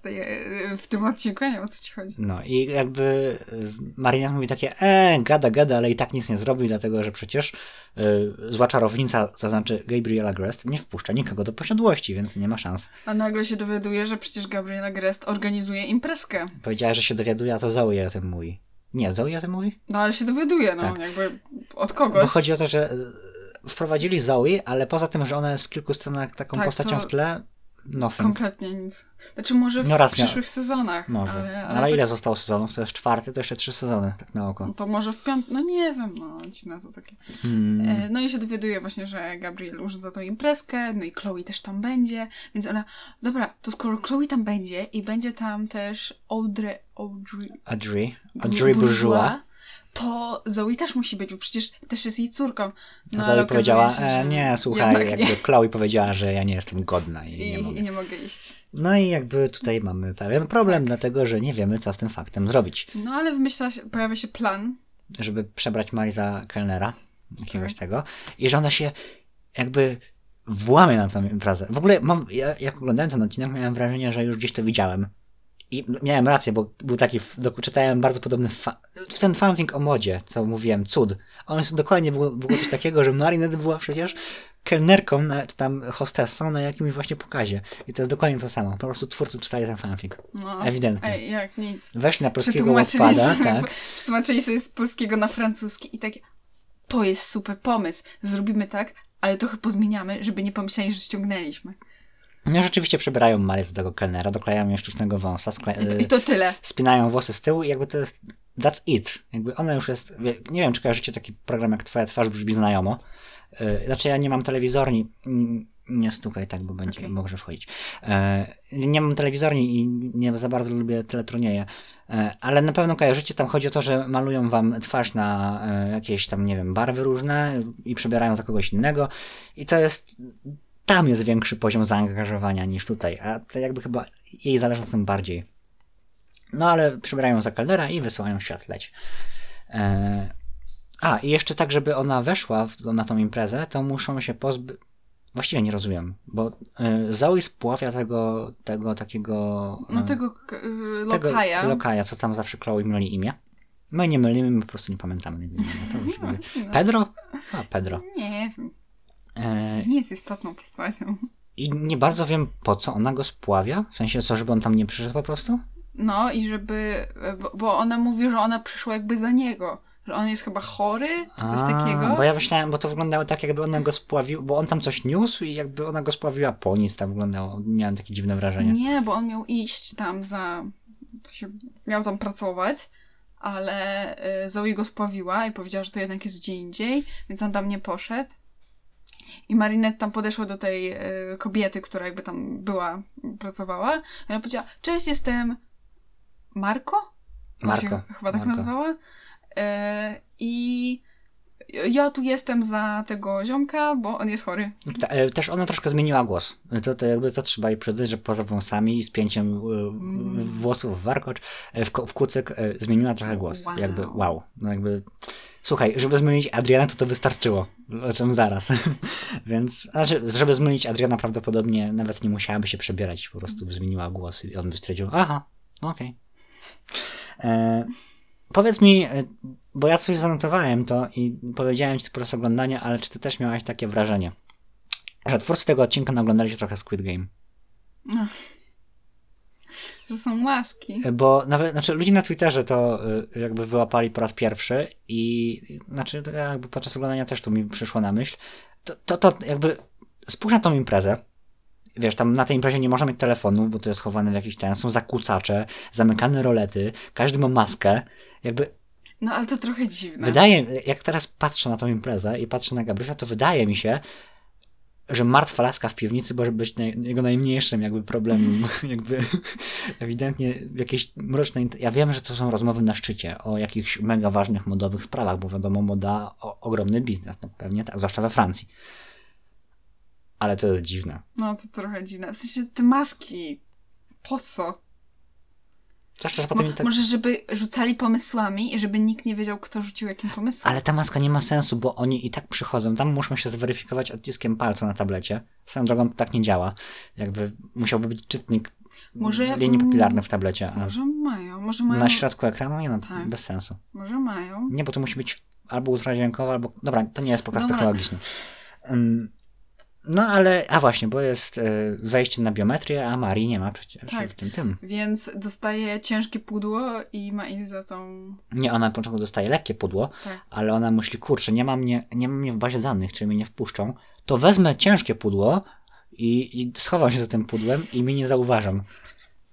w tym odcinku, nie wiem, o co ci chodzi. No i jakby Marinette mówi takie, gada, ale i tak nic nie zrobi, dlatego że przecież zła czarownica, to znaczy Gabriel Agreste, nie wpuszcza nikogo do posiadłości, więc nie ma szans. A nagle się dowiaduje, że przecież Gabriel Agreste organizuje imprezkę. Powiedziała, że się dowiaduje, a to Zoe o tym mówi. Nie, Zoe o tym mówi? No ale się dowiaduje, no tak. Jakby od kogoś. Bo chodzi o to, że wprowadzili Zoe, ale poza tym, że ona jest w kilku scenach taką postacią w tle... Nothing. Kompletnie nic. Znaczy może w przyszłych sezonach. Może. Ale ile zostało sezonów? To jest 4, to jeszcze 3 sezony, tak na oko. No to może w 5, no nie wiem, no dziwne to takie. No i się dowiaduje właśnie, że Gabriel urządza tą imprezkę, no i Chloe też tam będzie, więc ona, dobra, to skoro Chloe tam będzie i będzie tam też Audrey Bourgeois, to Zoe też musi być, bo przecież też jest jej córką. No, Zoe powiedziała, się, nie, słuchaj, jakby nie. Chloe powiedziała, że ja nie jestem godna i nie mogę iść. No i jakby tutaj mamy pewien problem, dlatego że nie wiemy, co z tym faktem zrobić. No ale pojawia się plan, żeby przebrać Mari za kelnera, jakiegoś tego, i że ona się jakby włamie na tą imprezę. W ogóle jak oglądałem ten odcinek, miałem wrażenie, że już gdzieś to widziałem. I miałem rację, bo był taki, czytałem bardzo podobny ten fanfic o modzie, co mówiłem, cud. On jest dokładnie, było coś takiego, że Marinette była przecież kelnerką, czy tam hostessą na jakimś właśnie pokazie. I to jest dokładnie to samo. Po prostu twórcy czytali ten fanfic. No, ewidentnie. Ej, jak nic. Weszli na polskiego Wattpada, tak. Przetłumaczyli sobie z polskiego na francuski i tak, to jest super pomysł. Zrobimy tak, ale trochę pozmieniamy, żeby nie pomyśleli, że ściągnęliśmy. No rzeczywiście przebierają Marię do tego kelnera, doklejają jej sztucznego wąsa. I to tyle. Spinają włosy z tyłu i jakby to jest... That's it. Jakby ona już jest... Nie wiem, czy kojarzycie taki program jak Twoja twarz brzmi znajomo. Znaczy ja nie mam telewizorni... Nie stukaj tak, bo będzie może wchodzić. Nie mam telewizorni i nie za bardzo lubię teleturnieje. Ale na pewno kojarzycie, tam chodzi o to, że malują wam twarz na jakieś tam, nie wiem, barwy różne i przebierają za kogoś innego. I to jest... Tam jest większy poziom zaangażowania niż tutaj, a to jakby chyba jej zależy na tym bardziej. No ale przybierają za kelnera i wysyłają świat leć. I jeszcze tak, żeby ona weszła na tą imprezę, to muszą się pozbyć... Właściwie nie rozumiem, bo Zoe spławia tego takiego... Lokaja, co tam zawsze Chloe myli imię. My nie mylimy, my po prostu nie pamiętamy. Pedro? A, Pedro. Nie wiem. Nie jest istotną postacią. I nie bardzo wiem, po co ona go spławia. W sensie co, żeby on tam nie przyszedł po prostu? No i żeby... Bo ona mówi, że ona przyszła jakby za niego. Że on jest chyba chory, czy coś takiego. Bo ja myślałem, bo to wyglądało tak, jakby ona go spławiła, bo on tam coś niósł i jakby ona go spławiła po nic tam wyglądało. Miałem takie dziwne wrażenie. Nie, bo on miał iść tam miał tam pracować. Ale Zoe go spławiła i powiedziała, że to jednak jest gdzie indziej, więc on tam nie poszedł. I Marinette tam podeszła do tej kobiety, która jakby tam była, pracowała. Ona powiedziała, cześć, jestem Marko. Chyba tak nazwała. I ja tu jestem za tego ziomka, bo on jest chory. Też ona troszkę zmieniła głos. To jakby to trzeba jej przyznać, że poza wąsami i spięciem włosów w warkocz, w kucyk zmieniła trochę głos. Wow. Jakby wow. No jakby... Słuchaj, żeby zmylić Adriana, to wystarczyło. O czym zaraz. Więc, żeby zmylić Adriana, prawdopodobnie nawet nie musiałaby się przebierać. Po prostu zmieniła głos i on by stwierdził, aha, okej. Powiedz mi, bo ja coś zanotowałem to i powiedziałem ci to podczas oglądania, ale czy ty też miałaś takie wrażenie, że twórcy tego odcinka naoglądali się trochę Squid Game? Ach. Że są łaski. Bo nawet, ludzie na Twitterze to jakby wyłapali po raz pierwszy i jakby podczas oglądania też to mi przyszło na myśl. To jakby spójrz na tą imprezę. Wiesz, tam na tej imprezie nie można mieć telefonów, bo to jest chowane w jakiś ten. Są zakłócacze, zamykane rolety, każdy ma maskę. Jakby... No ale to trochę dziwne. Jak teraz patrzę na tą imprezę i patrzę na Gabrysia, to wydaje mi się, że martwa laska w piwnicy może być jego najmniejszym jakby problemem. Jakby ewidentnie jakieś mroczne... Ja wiem, że to są rozmowy na szczycie o jakichś mega ważnych modowych sprawach, bo wiadomo, moda ogromny biznes. No pewnie tak, zwłaszcza we Francji. Ale to jest dziwne. No to trochę dziwne. W sensie te maski. Po co? Zwłaszcza, że potem... Może żeby rzucali pomysłami i żeby nikt nie wiedział, kto rzucił jakim pomysłem. Ale ta maska nie ma sensu, bo oni i tak przychodzą. Tam muszą się zweryfikować odciskiem palca na tablecie. Swoją drogą to tak nie działa. Jakby musiałby być czytnik linii papilarnych w tablecie. Może mają... Na środku ekranu? Nie, tak. Bez sensu. Może mają. Nie, bo to musi być albo ultra dźwiękowa, albo... Dobra, to nie jest pokaz technologiczny. No ale, bo jest wejście na biometrię, a Marii nie ma przecież tak, w tym. Więc dostaje ciężkie pudło i ma iść za tą... Nie, ona na początku dostaje lekkie pudło, tak. Ale ona myśli, kurczę, nie ma mnie w bazie danych, czy mnie nie wpuszczą, to wezmę ciężkie pudło i schowam się za tym pudłem i mnie nie zauważą.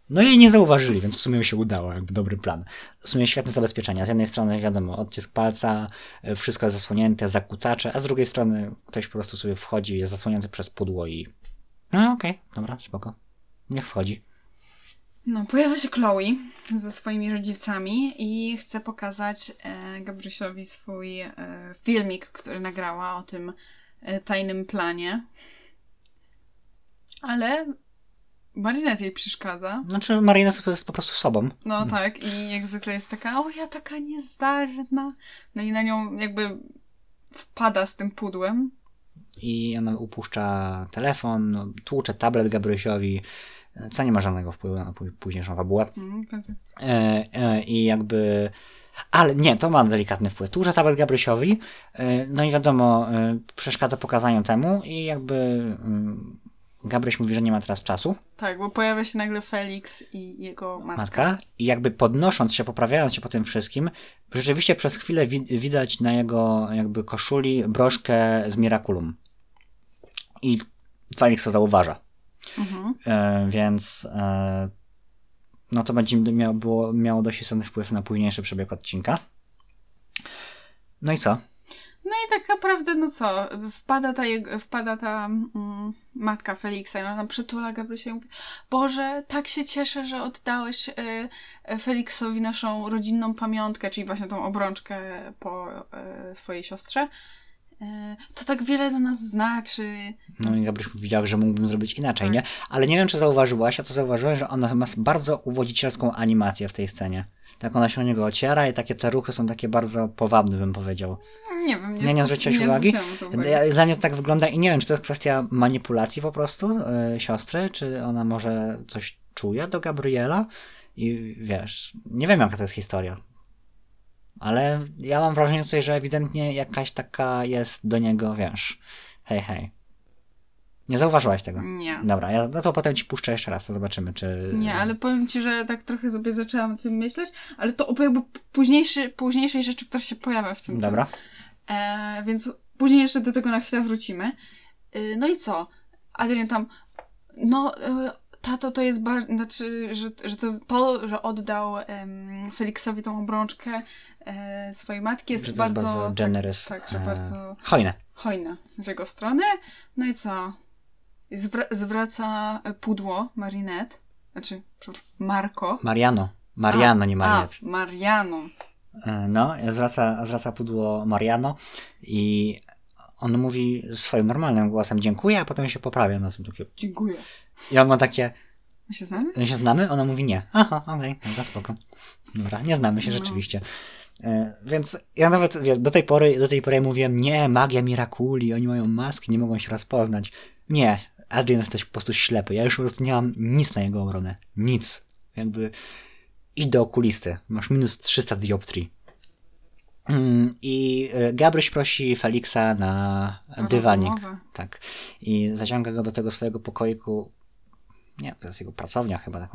No i nie zauważyli, więc w sumie się udało, jakby dobry plan. W sumie świetne zabezpieczenia. Z jednej strony, wiadomo, odcisk palca, wszystko jest zasłonięte, zakłócacze, a z drugiej strony ktoś po prostu sobie wchodzi, jest zasłonięty przez pudło i... No okej, dobra, spoko. Niech wchodzi. No, pojawia się Chloe ze swoimi rodzicami i chce pokazać Gabrysiowi swój filmik, który nagrała o tym tajnym planie. Ale... Marinette jej przeszkadza. Znaczy Marinette jest po prostu sobą. No tak, i jak zwykle jest taka, o ja taka niezdarna. No i na nią jakby wpada z tym pudłem. I ona upuszcza telefon, tłucze tablet Gabrysiowi, co nie ma żadnego wpływu na późniejszą fabułę. I jakby... Ale nie, to ma delikatny wpływ. Tłucze tablet Gabrysiowi, no i wiadomo, przeszkadza pokazaniu temu i jakby... Gabryś mówi, że nie ma teraz czasu. Tak, bo pojawia się nagle Felix i jego matka. I jakby podnosząc się, poprawiając się po tym wszystkim, rzeczywiście przez chwilę widać na jego jakby koszuli broszkę z Miraculum. I Felix to zauważa. Mhm. Więc no to będzie miało dość istotny wpływ na późniejszy przebieg odcinka. No i co? No i tak naprawdę, no co, wpada ta matka Feliksa i ona przytula Gabrysia i mówi, Boże, tak się cieszę, że oddałeś Feliksowi naszą rodzinną pamiątkę, czyli właśnie tą obrączkę po swojej siostrze. To tak wiele dla nas znaczy. No i Gabryś widział, że mógłbym zrobić inaczej, nie? Ale nie wiem, czy zauważyłaś, ja to zauważyłem, że ona ma bardzo uwodzicielską animację w tej scenie. Tak ona się o niego ociera i takie te ruchy są takie bardzo powabne, bym powiedział. Nie wiem. Nie zwróciłaś uwagi? Dla mnie to tak wygląda i nie wiem, czy to jest kwestia manipulacji po prostu siostry, czy ona może coś czuje do Gabriela i wiesz, nie wiem jaka to jest historia. Ale ja mam wrażenie tutaj, że ewidentnie jakaś taka jest do niego, wiesz, hej. Nie zauważyłaś tego? Nie. Dobra, ja no to potem ci puszczę jeszcze raz, to zobaczymy, czy... Nie, ale powiem ci, że tak trochę sobie zaczęłam o tym myśleć, ale to jakby późniejszej rzeczy, która się pojawia w tym. Dobra. Więc później jeszcze do tego na chwilę wrócimy. No i co? Adrien tam, tato to jest bardzo... Znaczy, że oddał Feliksowi tą obrączkę swojej matki jest bardzo generous. Tak, że bardzo... Hojne z jego strony. No i co? Zwraca pudło Marinette. Znaczy, Marco. Mariano, nie Marinette. A, Mariano. No, zwraca pudło Mariano i on mówi swoim normalnym głosem dziękuję, a potem się poprawia na tym takie dziękuję. I on ma takie... My się znamy? Ona mówi nie. Aha, okej, dobra, spoko. Dobra, nie znamy się rzeczywiście. Więc ja nawet do tej pory mówiłem, nie, magia Miraculi, oni mają maski, nie mogą się rozpoznać. Nie, Adrien jesteś po prostu ślepy. Ja już po prostu nie mam nic na jego obronę. Nic. Jakby idź do okulisty. Masz minus 300 dioptrii. I Gabryś prosi Feliksa na dywanik. Rozmowa. Tak. I zaciąga go do tego swojego pokoiku. Nie, to jest jego pracownia chyba.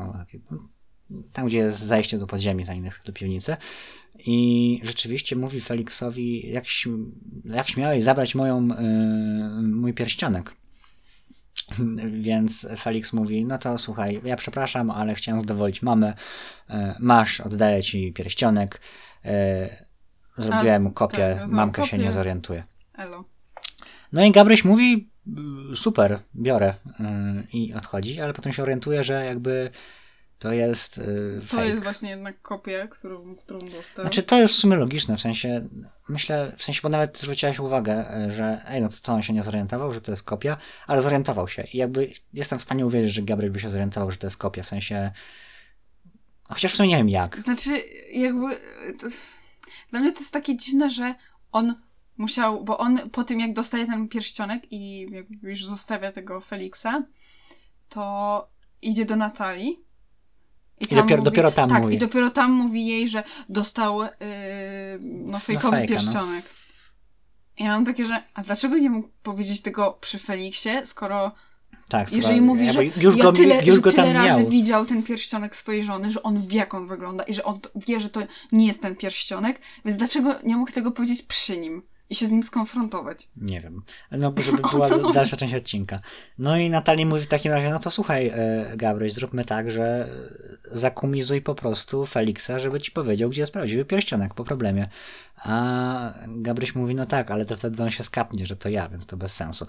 Tam, gdzie jest zejście do podziemi tajnych, do piwnicy. I rzeczywiście mówi Feliksowi, jak śmiałeś zabrać mój pierścionek. Więc Feliks mówi, no to słuchaj, ja przepraszam, ale chciałem zadowolić mamę. Masz, oddaję ci pierścionek. Zrobiłem mu kopię, tak, mamka kopię. Się nie zorientuje. Elo. No i Gabryś mówi, super, biorę i odchodzi, ale potem się orientuje, że jakby to jest fake. To jest właśnie jednak kopia, którą dostał. Znaczy to jest w sumie logiczne, bo nawet zwróciłaś uwagę, że to on się nie zorientował, że to jest kopia, ale zorientował się i jakby jestem w stanie uwierzyć, że Gabryś by się zorientował, że to jest kopia, chociaż w sumie nie wiem jak. Znaczy jakby... Dla mnie to jest takie dziwne, że on musiał, bo on po tym jak dostaje ten pierścionek i jakby już zostawia tego Feliksa, to idzie do Natalii i dopiero tam mówi jej, że dostał fejkowy pierścionek. No. Ja mam takie, że a dlaczego nie mógł powiedzieć tego przy Feliksie, skoro... Tak, jeżeli mówi, że tyle razy widział ten pierścionek swojej żony, że on wie, jak on wygląda i że on wie, że to nie jest ten pierścionek, więc dlaczego nie mógł tego powiedzieć przy nim i się z nim skonfrontować? Nie wiem. No, żeby była dalsza część odcinka. No i Nathalie mówi w takim razie, no to słuchaj, Gabryś, zróbmy tak, że zakumizuj po prostu Feliksa, żeby ci powiedział, gdzie jest prawdziwy pierścionek po problemie. A Gabryś mówi, no tak, ale to wtedy on się skapnie, że to ja, więc to bez sensu.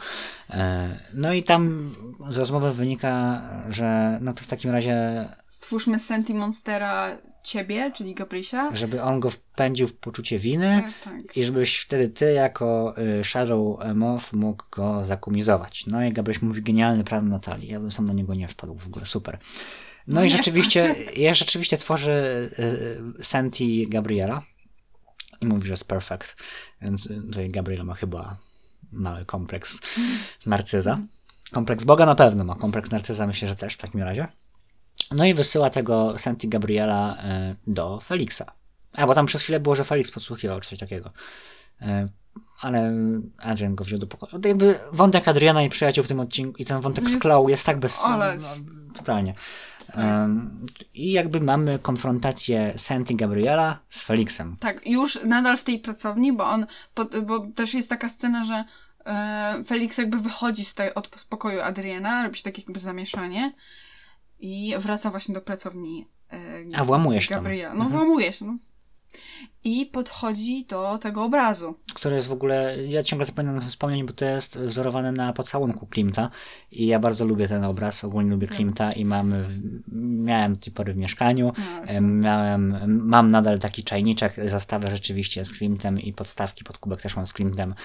No i tam z rozmowy wynika, że no to w takim razie... Stwórzmy Sentimonstera ciebie, czyli Gabrysia. Żeby on go wpędził w poczucie winy, tak. I żebyś wtedy ty jako Shadow Moth mógł go zakumizować. No i Gabryś mówi genialny plan Natalii. Ja bym sam do niego nie wpadł w ogóle, super. No i rzeczywiście tworzy Senti Gabriela i mówi, że jest perfect. Więc tutaj Gabriel ma chyba mały kompleks narcyza. Kompleks Boga na pewno ma, kompleks narcyza myślę, że też w takim razie. No i wysyła tego Senti Gabriela do Felixa. A, bo tam przez chwilę było, że Felix podsłuchiwał czy coś takiego. Ale Adrien go wziął do pokoju. To jakby wątek Adriana i przyjaciół w tym odcinku i ten wątek z Chloe jest tak bez sensu. Totalnie. I jakby mamy konfrontację Senti Gabriela z Felixem. Tak, już nadal w tej pracowni, bo też jest taka scena, że Felix jakby wychodzi od spokoju Adriana, robi się takie jakby zamieszanie i wraca właśnie do pracowni Gabriela. A włamuje się Gabriela. No włamuje się, no. I podchodzi do tego obrazu. Który jest w ogóle, ja ciągle zapominam o tym wspomnieć, bo to jest wzorowane na pocałunku Klimta i ja bardzo lubię ten obraz, ogólnie lubię Klimta i miałem do tej pory w mieszkaniu, mam nadal taki czajniczek, zastawę rzeczywiście z Klimtem i podstawki pod kubek też mam z Klimtem,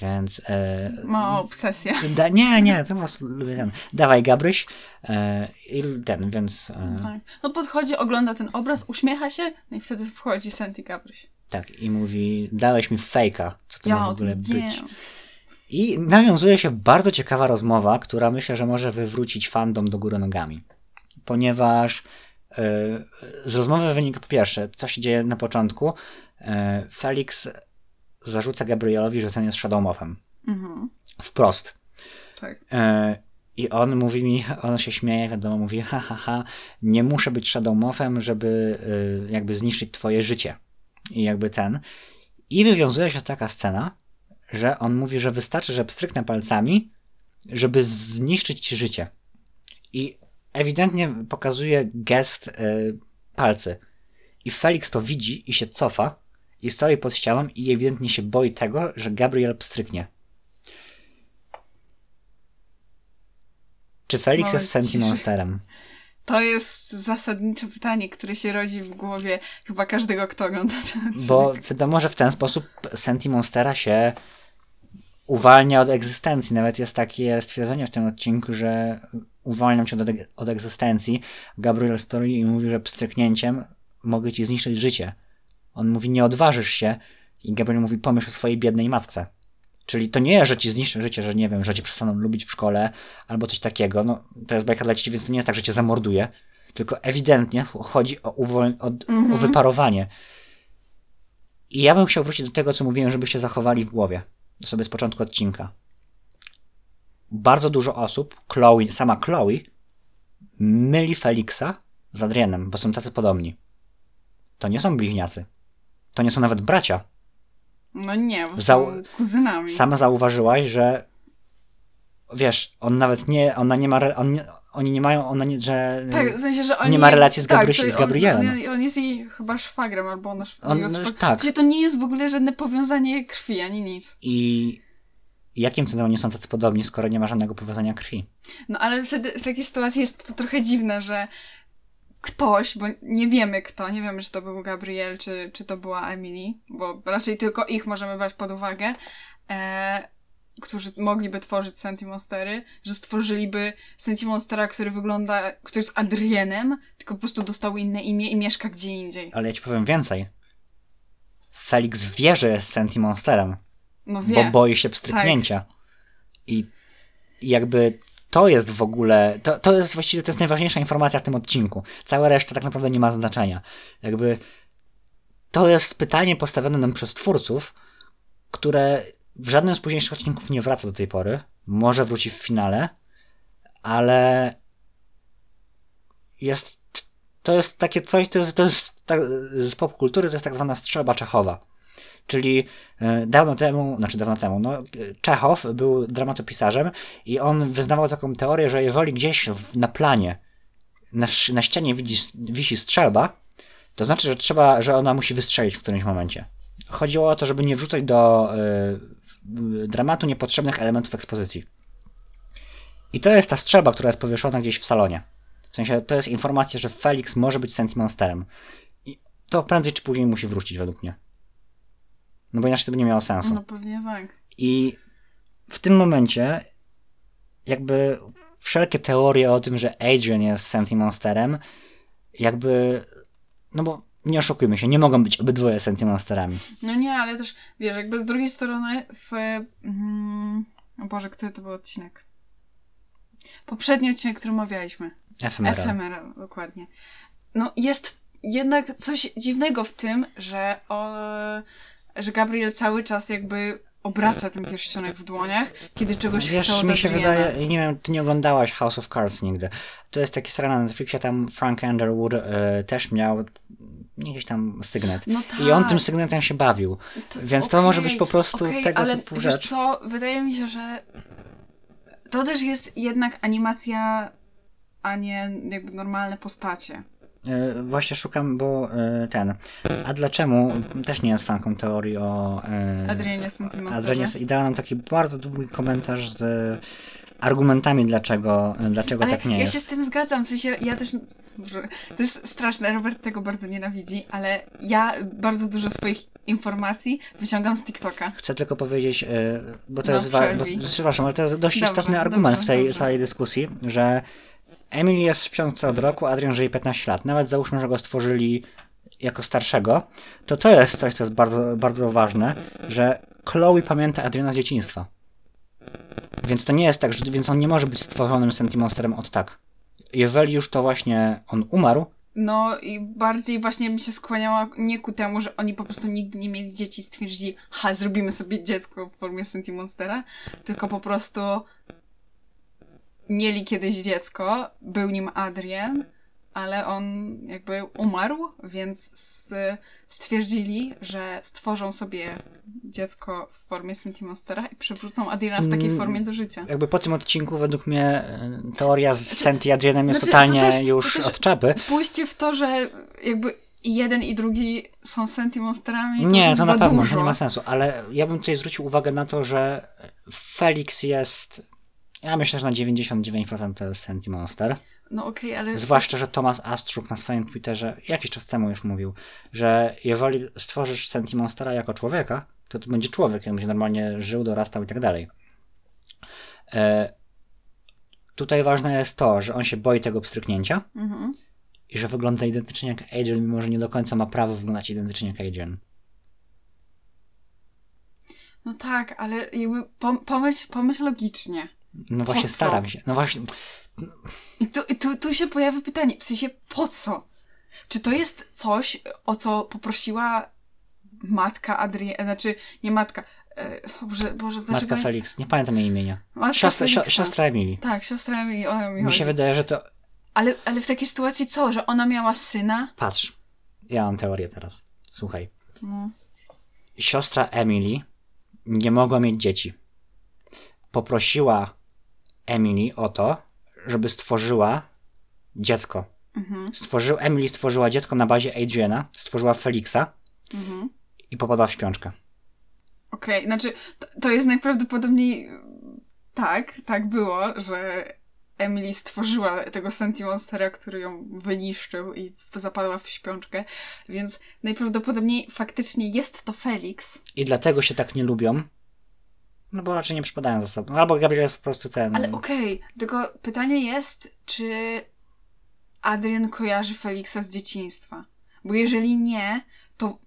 więc... Ma obsesję. Nie, to po prostu lubię ten. Dawaj Gabryś i ten, więc... Tak. No podchodzi, ogląda ten obraz, uśmiecha się, no i wtedy wchodzi Senti Gabryś. Tak, i mówi, dałeś mi fejka, co to ma w ogóle być. I nawiązuje się bardzo ciekawa rozmowa, która myślę, że może wywrócić fandom do góry nogami. Ponieważ z rozmowy wynika po pierwsze, co się dzieje na początku. Felix zarzuca Gabrielowi, że ten jest Shadow Mothem. Mhm. Wprost. Tak. I on mówi mi, on się śmieje, wiadomo, mówi, nie muszę być Shadow Mothem, żeby jakby zniszczyć twoje życie. I jakby ten. I wywiązuje się taka scena, że on mówi, że wystarczy, że pstryknę palcami, żeby zniszczyć ci życie. I ewidentnie pokazuje gest palcy. I Felix to widzi i się cofa i stoi pod ścianą i ewidentnie się boi tego, że Gabriel pstryknie. Czy Felix jest Sentimonsterem? To jest zasadnicze pytanie, które się rodzi w głowie chyba każdego, kto ogląda ten odcinek. Bo wiadomo, że w ten sposób Sentimonstera się uwalnia od egzystencji. Nawet jest takie stwierdzenie w tym odcinku, że uwalniam cię od egzystencji. Gabriel stoi i mówi, że pstryknięciem mogę ci zniszczyć życie. On mówi, nie odważysz się. I Gabriel mówi, pomyśl o swojej biednej matce. Czyli to nie, że ci zniszczy życie, że nie wiem, że cię przestaną lubić w szkole albo coś takiego. No, to jest bajka dla dzieci, więc to nie jest tak, że cię zamorduje. Tylko ewidentnie chodzi o wyparowanie. I ja bym chciał wrócić do tego, co mówiłem, żebyście zachowali w głowie. Sobie z początku odcinka. Bardzo dużo osób, sama Chloe, myli Felixa z Adrienem, bo są tacy podobni. To nie są bliźniacy. To nie są nawet bracia. No nie, bo są kuzynami. Sama zauważyłaś, że wiesz, on nawet nie, ona nie ma, oni nie mają, ona nie, że tak, w sensie, że oni nie ma relacji z Gabrielem. On jest jej chyba szwagrem, albo ona szwagrem. Tak. Czyli to nie jest w ogóle żadne powiązanie krwi, ani nic. I jakim cudem oni są tacy podobni, skoro nie ma żadnego powiązania krwi? No ale wtedy w takiej sytuacji jest to trochę dziwne, że ktoś, bo nie wiemy kto, nie wiemy, czy to był Gabriel, czy to była Emilie, bo raczej tylko ich możemy brać pod uwagę, którzy mogliby tworzyć Sentimonstery, że stworzyliby Sentimonstera, który jest Adrienem, tylko po prostu dostał inne imię i mieszka gdzie indziej. Ale ja ci powiem więcej. Felix wie, że jest Sentimonsterem, no wie. Bo boi się pstryknięcia. Tak. I jakby... To jest w ogóle, to jest właściwie, to jest najważniejsza informacja w tym odcinku. Cała reszta tak naprawdę nie ma znaczenia. Jakby to jest pytanie postawione nam przez twórców, które w żadnym z późniejszych odcinków nie wraca do tej pory. Może wróci w finale, ale to jest takie coś, z popkultury to jest tak zwana strzelba Czechowa. Czyli dawno temu, no Czechow był dramatopisarzem i on wyznawał taką teorię, że jeżeli gdzieś na planie, na ścianie wisi strzelba, to znaczy, że ona musi wystrzelić w którymś momencie. Chodziło o to, żeby nie wrzucać do dramatu niepotrzebnych elementów ekspozycji. I to jest ta strzelba, która jest powieszona gdzieś w salonie. W sensie to jest informacja, że Felix może być Sentimonsterem. to prędzej czy później musi wrócić według mnie. No bo inaczej to by nie miało sensu. No pewnie tak. I w tym momencie jakby wszelkie teorie o tym, że Adrien jest Sentimonsterem, jakby, no bo nie oszukujmy się, nie mogą być obydwoje Sentimonsterami. No nie, ale też, wiesz, jakby z drugiej strony w... O Boże, który to był odcinek? Poprzedni odcinek, który omawialiśmy. Ephemeral, dokładnie. No jest jednak coś dziwnego w tym, że Gabriel cały czas jakby obraca ten pierścionek w dłoniach, kiedy czegoś chce od Adriena. Mi się wydaje, nie wiem, ty nie oglądałaś House of Cards nigdy. To jest taki serial na Netflixie, tam Frank Underwood też miał jakiś tam sygnet. No tak. I on tym sygnetem się bawił. Więc to może być po prostu tego typu rzecz. Ale wiesz co, wydaje mi się, że to też jest jednak animacja, a nie jakby normalne postacie. Właśnie szukam, bo ten. A dlaczego? Też nie jest fanką teorii o Adrienie Sentimonsterze. I dałam taki bardzo długi komentarz z argumentami, dlaczego ale tak nie jest. Ja się z tym zgadzam, w sensie ja też... Boże, to jest straszne, Robert tego bardzo nienawidzi, ale ja bardzo dużo swoich informacji wyciągam z TikToka. Chcę tylko powiedzieć, bo to przepraszam, ale to jest dość istotny argument w tej całej dyskusji, że Emilie jest w śpiące od roku, Adrien żyje 15 lat. Nawet załóżmy, że go stworzyli jako starszego, to jest coś, co jest bardzo, bardzo ważne, że Chloe pamięta Adriena z dzieciństwa. Więc to nie jest tak, więc on nie może być stworzonym Sentimonsterem od tak. Jeżeli już to właśnie on umarł... No i bardziej właśnie bym się skłaniała nie ku temu, że oni po prostu nigdy nie mieli dzieci i stwierdzili, zrobimy sobie dziecko w formie Sentimonstera, tylko po prostu... Mieli kiedyś dziecko, był nim Adrien, ale on jakby umarł, więc stwierdzili, że stworzą sobie dziecko w formie Sentimonstera i przywrócą Adriena w takiej formie do życia. Jakby po tym odcinku według mnie teoria z Senti Adrienem jest totalnie już od czapy. Pójście w to, że jakby jeden i drugi są Sentimonsterami, nie, to na pewno, że nie ma sensu, ale ja bym tutaj zwrócił uwagę na to, że Felix jest... Ja myślę, że na 99% to jest Sentimonster. No okej, ale... Zwłaszcza, że Tomasz Astruk na swoim Twitterze jakiś czas temu już mówił, że jeżeli stworzysz Sentimonstera jako człowieka, to będzie człowiek, on będzie normalnie żył, dorastał i tak dalej. Tutaj ważne jest to, że on się boi tego pstryknięcia i że wygląda identycznie jak Adrien, mimo że nie do końca ma prawo wyglądać identycznie jak Adrien. No tak, ale jakby pomyśl logicznie. No właśnie staram się. No właśnie. Tu się pojawia pytanie, w sensie po co? Czy to jest coś, o co poprosiła matka Adriena, znaczy nie matka, Boże, to matka Felix, nie pamiętam jej imienia. Siostra Emilii. Tak, siostra Emilii, o ją mi chodzi. Się wydaje, że to... Ale w takiej sytuacji co, że ona miała syna? Patrz, ja mam teorię teraz, słuchaj. Siostra Emilii nie mogła mieć dzieci. Poprosiła Emily o to, żeby stworzyła dziecko. Emily stworzyła dziecko na bazie Adriena, stworzyła Felixa i popadła w śpiączkę. Okej, znaczy to jest najprawdopodobniej tak było, że Emily stworzyła tego Sentimonstera, który ją wyniszczył i zapadła w śpiączkę, więc najprawdopodobniej faktycznie jest to Felix. I dlatego się tak nie lubią. No bo raczej nie przypadają ze sobą. Albo Gabriel jest po prostu ten... Ale okej, tylko pytanie jest, czy Adrien kojarzy Felixa z dzieciństwa? Bo jeżeli nie, to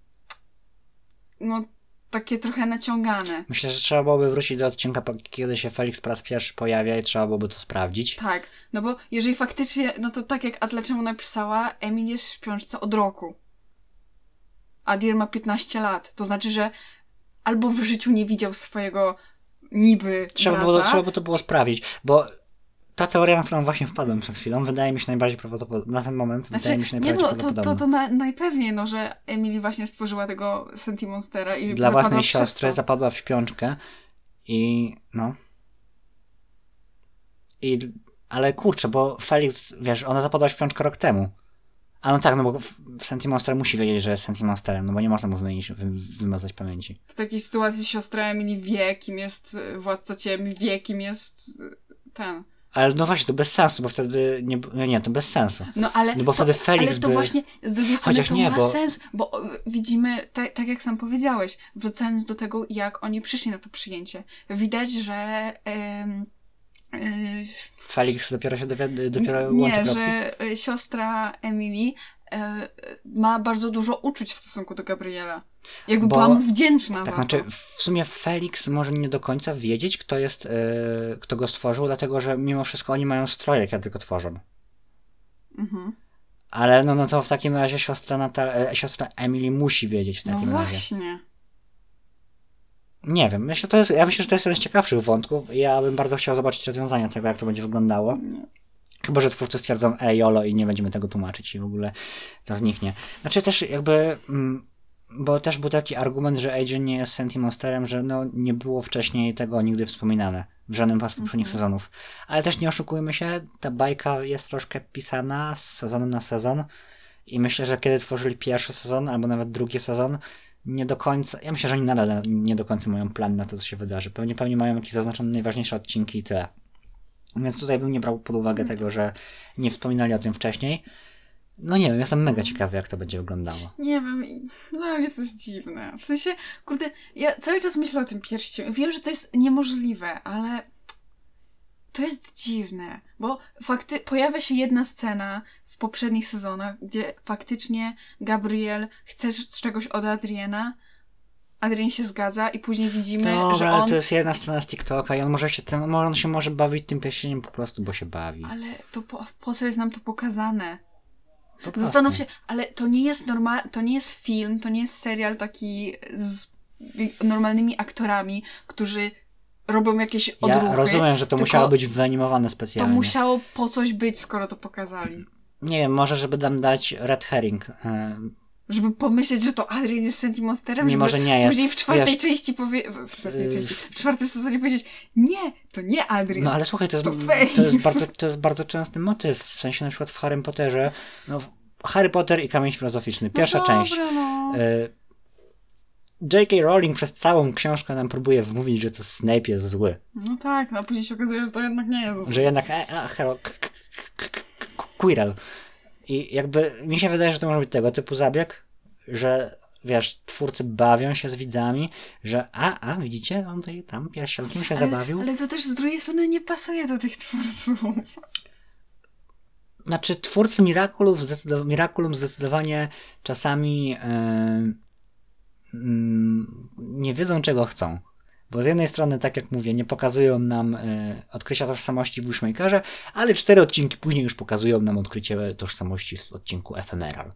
no takie trochę naciągane. Myślę, że trzeba byłoby wrócić do odcinka, kiedy się Felix po raz pierwszy pojawia i trzeba byłoby to sprawdzić. Tak, no bo jeżeli faktycznie, no to tak jak Adle czemu napisała, Emil jest w śpiączce od roku. Adrien ma 15 lat. To znaczy, że albo w życiu nie widział swojego niby trzeba by to było sprawdzić, bo ta teoria, na którą właśnie wpadłem przed chwilą, wydaje mi się najbardziej prawdopodobna. Na ten moment wydaje mi się najbardziej prawdopodobna. To najpewniej, no, że Emily właśnie stworzyła tego Sentimonstera i dla własnej siostry zapadła w śpiączkę i no. Ale kurczę, bo Felix, wiesz, ona zapadła w śpiączkę rok temu. A no tak, no bo Sentimonster musi wiedzieć, że jest Sentimonsterem, no bo nie można mu wymazać pamięci. W takiej sytuacji siostra Emily wie, kim jest Władca Ciem, wie, kim jest ten Ale no właśnie, to bez sensu, bo wtedy... Nie, to bez sensu. No ale... No bo wtedy Felix ale to by... właśnie z drugiej strony chociaż to nie, ma sens, bo widzimy, tak jak sam powiedziałeś, wracając do tego, jak oni przyszli na to przyjęcie. Widać, że... Felix dopiero się dopiero łączy kropki. Nie, że siostra Emilie ma bardzo dużo uczuć w stosunku do Gabriela. Jakby była mu wdzięczna tak, za to. Znaczy, w sumie Felix może nie do końca wiedzieć, kto jest, kto go stworzył, dlatego, że mimo wszystko oni mają stroje, kiedy go tworzą. Mhm. Ale no to w takim razie siostra Emilie musi wiedzieć w takim razie. No właśnie. Razie. Nie wiem, ja myślę, że to jest jeden z ciekawszych wątków. Ja bym bardzo chciał zobaczyć rozwiązania tego, jak to będzie wyglądało. Nie. Chyba, że twórcy stwierdzą jolo i nie będziemy tego tłumaczyć i w ogóle to zniknie. Znaczy też jakby... Bo też był taki argument, że Adrien nie jest Sentimonsterem, że no nie było wcześniej tego nigdy wspominane w żadnym z poprzednich sezonów. Ale też nie oszukujmy się, ta bajka jest troszkę pisana z sezonu na sezon i myślę, że kiedy tworzyli pierwszy sezon albo nawet drugi sezon, nie do końca, ja myślę, że oni nadal nie do końca mają plan na to, co się wydarzy. Pewnie mają jakieś zaznaczone najważniejsze odcinki i tyle. Więc tutaj bym nie brał pod uwagę tego, że nie wspominali o tym wcześniej. No nie wiem, ja jestem mega ciekawy, jak to będzie wyglądało. Nie wiem, no ale to jest dziwne. W sensie, kurde, ja cały czas myślę o tym pierścieniu. Wiem, że to jest niemożliwe, ale to jest dziwne, bo pojawia się jedna scena w poprzednich sezonach, gdzie faktycznie Gabriel chce czegoś od Adriena, Adrien się zgadza i później widzimy, dobra, że on... to jest jedna scena z TikToka i on się może bawić tym pierścieniem po prostu, bo się bawi. Ale to po co jest nam to pokazane? Zastanów się, ale to nie jest to nie jest film, to nie jest serial taki z normalnymi aktorami, którzy robią jakieś odruchy. Ja rozumiem, że to musiało być wyanimowane specjalnie. To musiało po coś być, skoro to pokazali. Nie wiem, może żeby nam dać red herring. Żeby pomyśleć, że to Adrien jest Sentimonsterem, żeby może nie jest. Później w czwartej części w czwartym sezonie powiedzieć, nie, to nie Adrien. No ale słuchaj, to jest bardzo częsty motyw, w sensie na przykład w Harrym Potterze, no Harry Potter i Kamień Filozoficzny, pierwsza część. J.K. Rowling przez całą książkę nam próbuje wmówić, że to Snape jest zły. No tak, no a później się okazuje, że to jednak nie jest zły. Że jednak Quirrell. I jakby mi się wydaje, że to może być tego typu zabieg, że wiesz, twórcy bawią się z widzami, że widzicie, on tutaj tam pierścionkiem się zabawił. Ale to też z drugiej strony nie pasuje do tych twórców. Znaczy twórcy Miraculum zdecydowanie czasami nie wiedzą, czego chcą. Bo z jednej strony, tak jak mówię, nie pokazują nam odkrycia tożsamości w Wishmakerze, ale 4 odcinki później już pokazują nam odkrycie tożsamości w odcinku Ephemeral.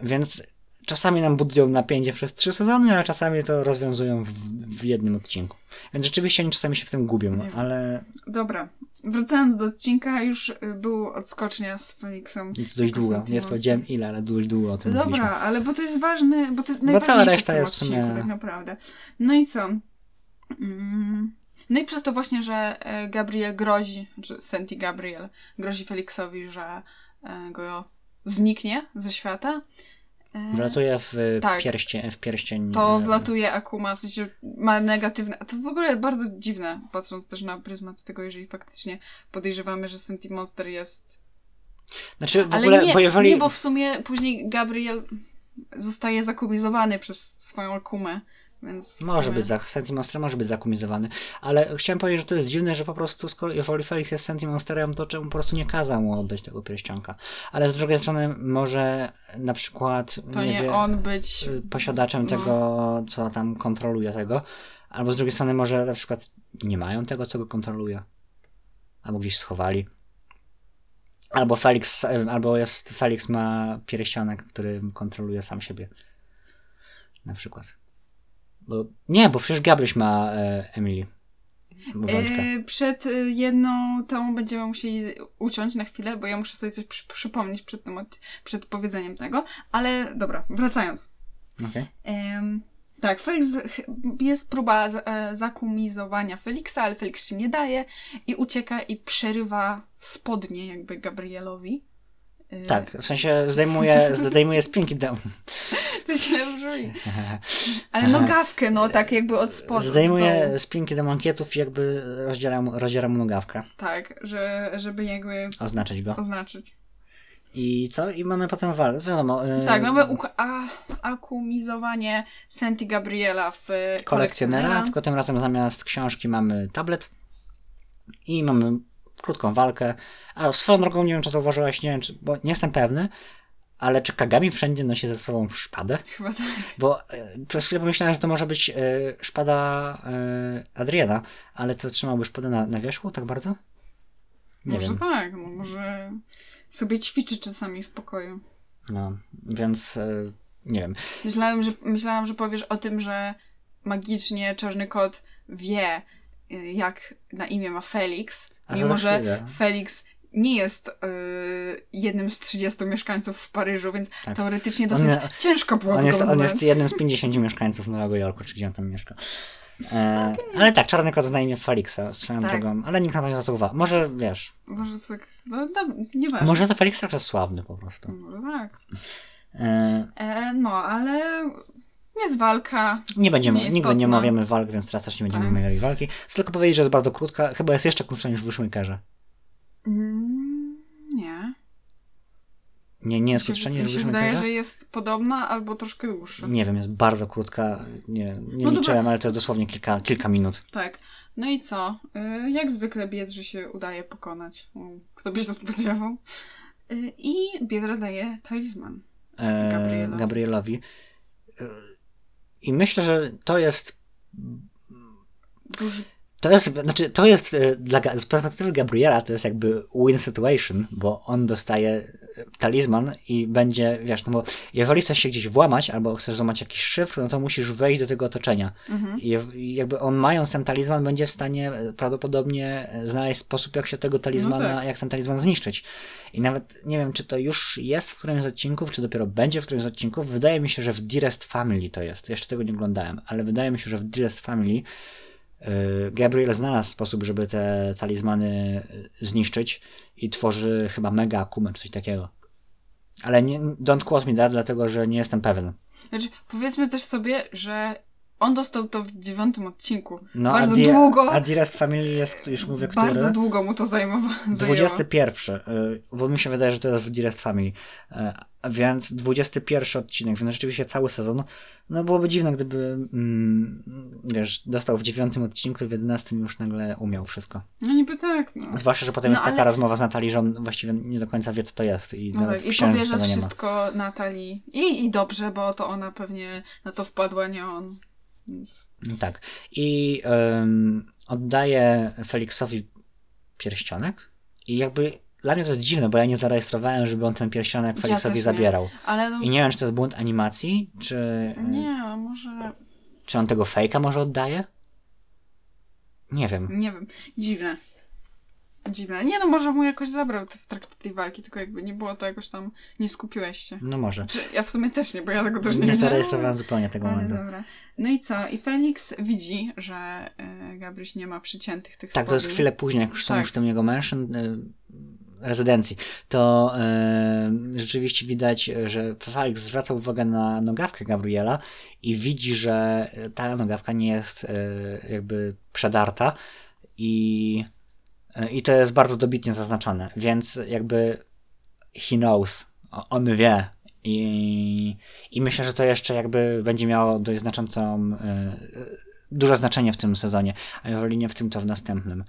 Więc czasami nam budują napięcie przez 3 sezony, a czasami to rozwiązują w jednym odcinku. Więc rzeczywiście oni czasami się w tym gubią, ale... Dobra, wracając do odcinka, już była odskocznia z Felixem. Dość długo, nie spodziewałem ile, ale dość długo o tym mówiliśmy. Dobra, ale bo to jest ważne, bo to jest najważniejsze w tym odcinku, tak naprawdę. No i co? No i przez to właśnie, że Gabriel grozi, czy Senti Gabriel grozi Felixowi, że go zniknie ze świata. Wlatuje w pierścień. To wlatuje Akuma, w sensie ma negatywne... To w ogóle bardzo dziwne, patrząc też na pryzmat tego, jeżeli faktycznie podejrzewamy, że Sentimonster jest... Znaczy w ogóle... bo w sumie później Gabriel zostaje zakumizowany przez swoją Akumę. Więc może być, Sentimonster może być zakumizowany, ale chciałem powiedzieć, że to jest dziwne, że po prostu jeżeli Felix jest Sentimonsterem, to czemu po prostu nie kazał mu oddać tego pierścionka. Ale z drugiej strony może na przykład on być posiadaczem tego, co tam kontroluje tego, albo z drugiej strony może na przykład nie mają tego, co go kontroluje, albo gdzieś schowali. Felix ma pierścionek, który kontroluje sam siebie. Na przykład. Bo przecież Gabryś ma Emilie. Przed jedną tą będziemy musieli uciąć na chwilę, bo ja muszę sobie coś przypomnieć przed powiedzeniem tego, ale dobra, wracając. Okay. Tak, Felix jest próba zakumizowania Felixa, ale Felix się nie daje i ucieka i przerywa spodnie jakby Gabrielowi. Tak, w sensie zdejmuje spinki down. To źle brzmi. Ale nogawkę, no tak jakby od spodu. Zdejmuje spinki do mankietów i jakby rozdziera mu nogawkę. Tak, żeby jakby... Oznaczyć go. Oznaczyć. I co? I mamy potem walę, wiadomo. Tak, mamy akumizowanie Senti Gabriela w kolekcjonera, tylko tym razem zamiast książki mamy tablet i mamy krótką walkę. A swoją drogą, nie wiem czy zauważyłaś, bo nie jestem pewny, ale czy Kagami wszędzie nosi ze sobą szpadę? Chyba tak. Bo przez chwilę pomyślałem, że to może być szpada Adriana, ale to trzymałby szpadę na wierzchu tak bardzo? Nie może wiem. Tak, no może... Sobie ćwiczy czasami w pokoju. No, więc nie wiem. Myślałam, że powiesz o tym, że magicznie Czarny Kot wie, jak na imię ma Felix. Mimo, że Felix nie jest jednym z 30 mieszkańców w Paryżu, więc tak. Teoretycznie dosyć ciężko było on jest jednym z 50 mieszkańców Nowego Jorku, czy gdzie on tam mieszka. Okay. Ale tak, Czarny Kot zna imię Felixa swoją drogą, ale nikt na to nie zasuwa. Może wiesz. Może tak, nie ważne. Może to Felix jest sławny po prostu. Może tak. Ale jest walka. Nigdy nie omawiamy walk, więc teraz też nie będziemy omawiali walki. Chcę tylko powiedzieć, że jest bardzo krótka. Chyba jest jeszcze krótsza niż w Wishmakerze. Nie. Nie jest krótsza niż w Wishmakerze? Mi się wydaje, że jest podobna albo troszkę dłuższa. Nie wiem, jest bardzo krótka. Nie liczyłem, dobra. Ale to jest dosłownie kilka minut. Tak. No i co? Jak zwykle Biedrze się udaje pokonać. Kto by się spodziewał? I Biedra daje talizman Gabrielowi. I myślę, że to jest... To jest z perspektywy Gabriela to jest jakby win situation, bo on dostaje talizman i będzie, wiesz, no bo jeżeli chcesz się gdzieś włamać albo chcesz złamać jakiś szyfr, no to musisz wejść do tego otoczenia. Mhm. I jakby on mając ten talizman będzie w stanie prawdopodobnie znaleźć sposób, jak się tego talizmana, jak ten talizman zniszczyć. I nawet nie wiem, czy to już jest w którymś z odcinków, czy dopiero będzie w którymś z odcinków. Wydaje mi się, że w Dearest Family to jest. Jeszcze tego nie oglądałem, ale wydaje mi się, że w Dearest Family Gabriel znalazł sposób, żeby te talizmany zniszczyć i tworzy chyba mega akumę, coś takiego. Ale don't quote me that, dlatego że nie jestem pewien. Znaczy, powiedzmy też sobie, że on dostał to w 9 odcinku. No, bardzo długo. A Dearest Family jest, już mówię, który. Bardzo długo mu to zajmowało. 21, bo mi się wydaje, że to jest w Dearest Family. Więc 21 odcinek, więc rzeczywiście cały sezon. No byłoby dziwne, gdyby wiesz, dostał w 9 odcinku i w 11 już nagle umiał wszystko. No niby tak. No. Zwłaszcza, że potem jest taka rozmowa z Nathalie, że on właściwie nie do końca wie, co to jest. I nawet tak, i powierza wszystko Nathalie. I dobrze, bo to ona pewnie na to wpadła, nie on. Więc... Tak. I oddaje Felixowi pierścionek i jakby... Dla mnie to jest dziwne, bo ja nie zarejestrowałem, żeby on ten pierścionek Felixowi zabierał. Ale no... I nie wiem, czy to jest błąd animacji, czy... Nie, może... Czy on tego fejka może oddaje? Nie wiem. Dziwne. Nie no, może mu jakoś zabrał to w trakcie tej walki, tylko jakby nie było to jakoś tam... Nie skupiłeś się. No może. Ja w sumie też nie, bo ja tego też nie zarejestrowałem zupełnie tego momentu. Dobra. No i co? I Felix widzi, że Gabryś nie ma przyciętych tych spodni. Tak, to jest chwilę później, jak już są już tam jego mężczyzn... rezydencji, to rzeczywiście widać, że Felix zwraca uwagę na nogawkę Gabriela i widzi, że ta nogawka nie jest jakby przedarta i to jest bardzo dobitnie zaznaczone, więc jakby he knows, on wie i myślę, że to jeszcze jakby będzie miało dość znaczącą duże znaczenie w tym sezonie, a jeżeli nie w tym, to w następnym.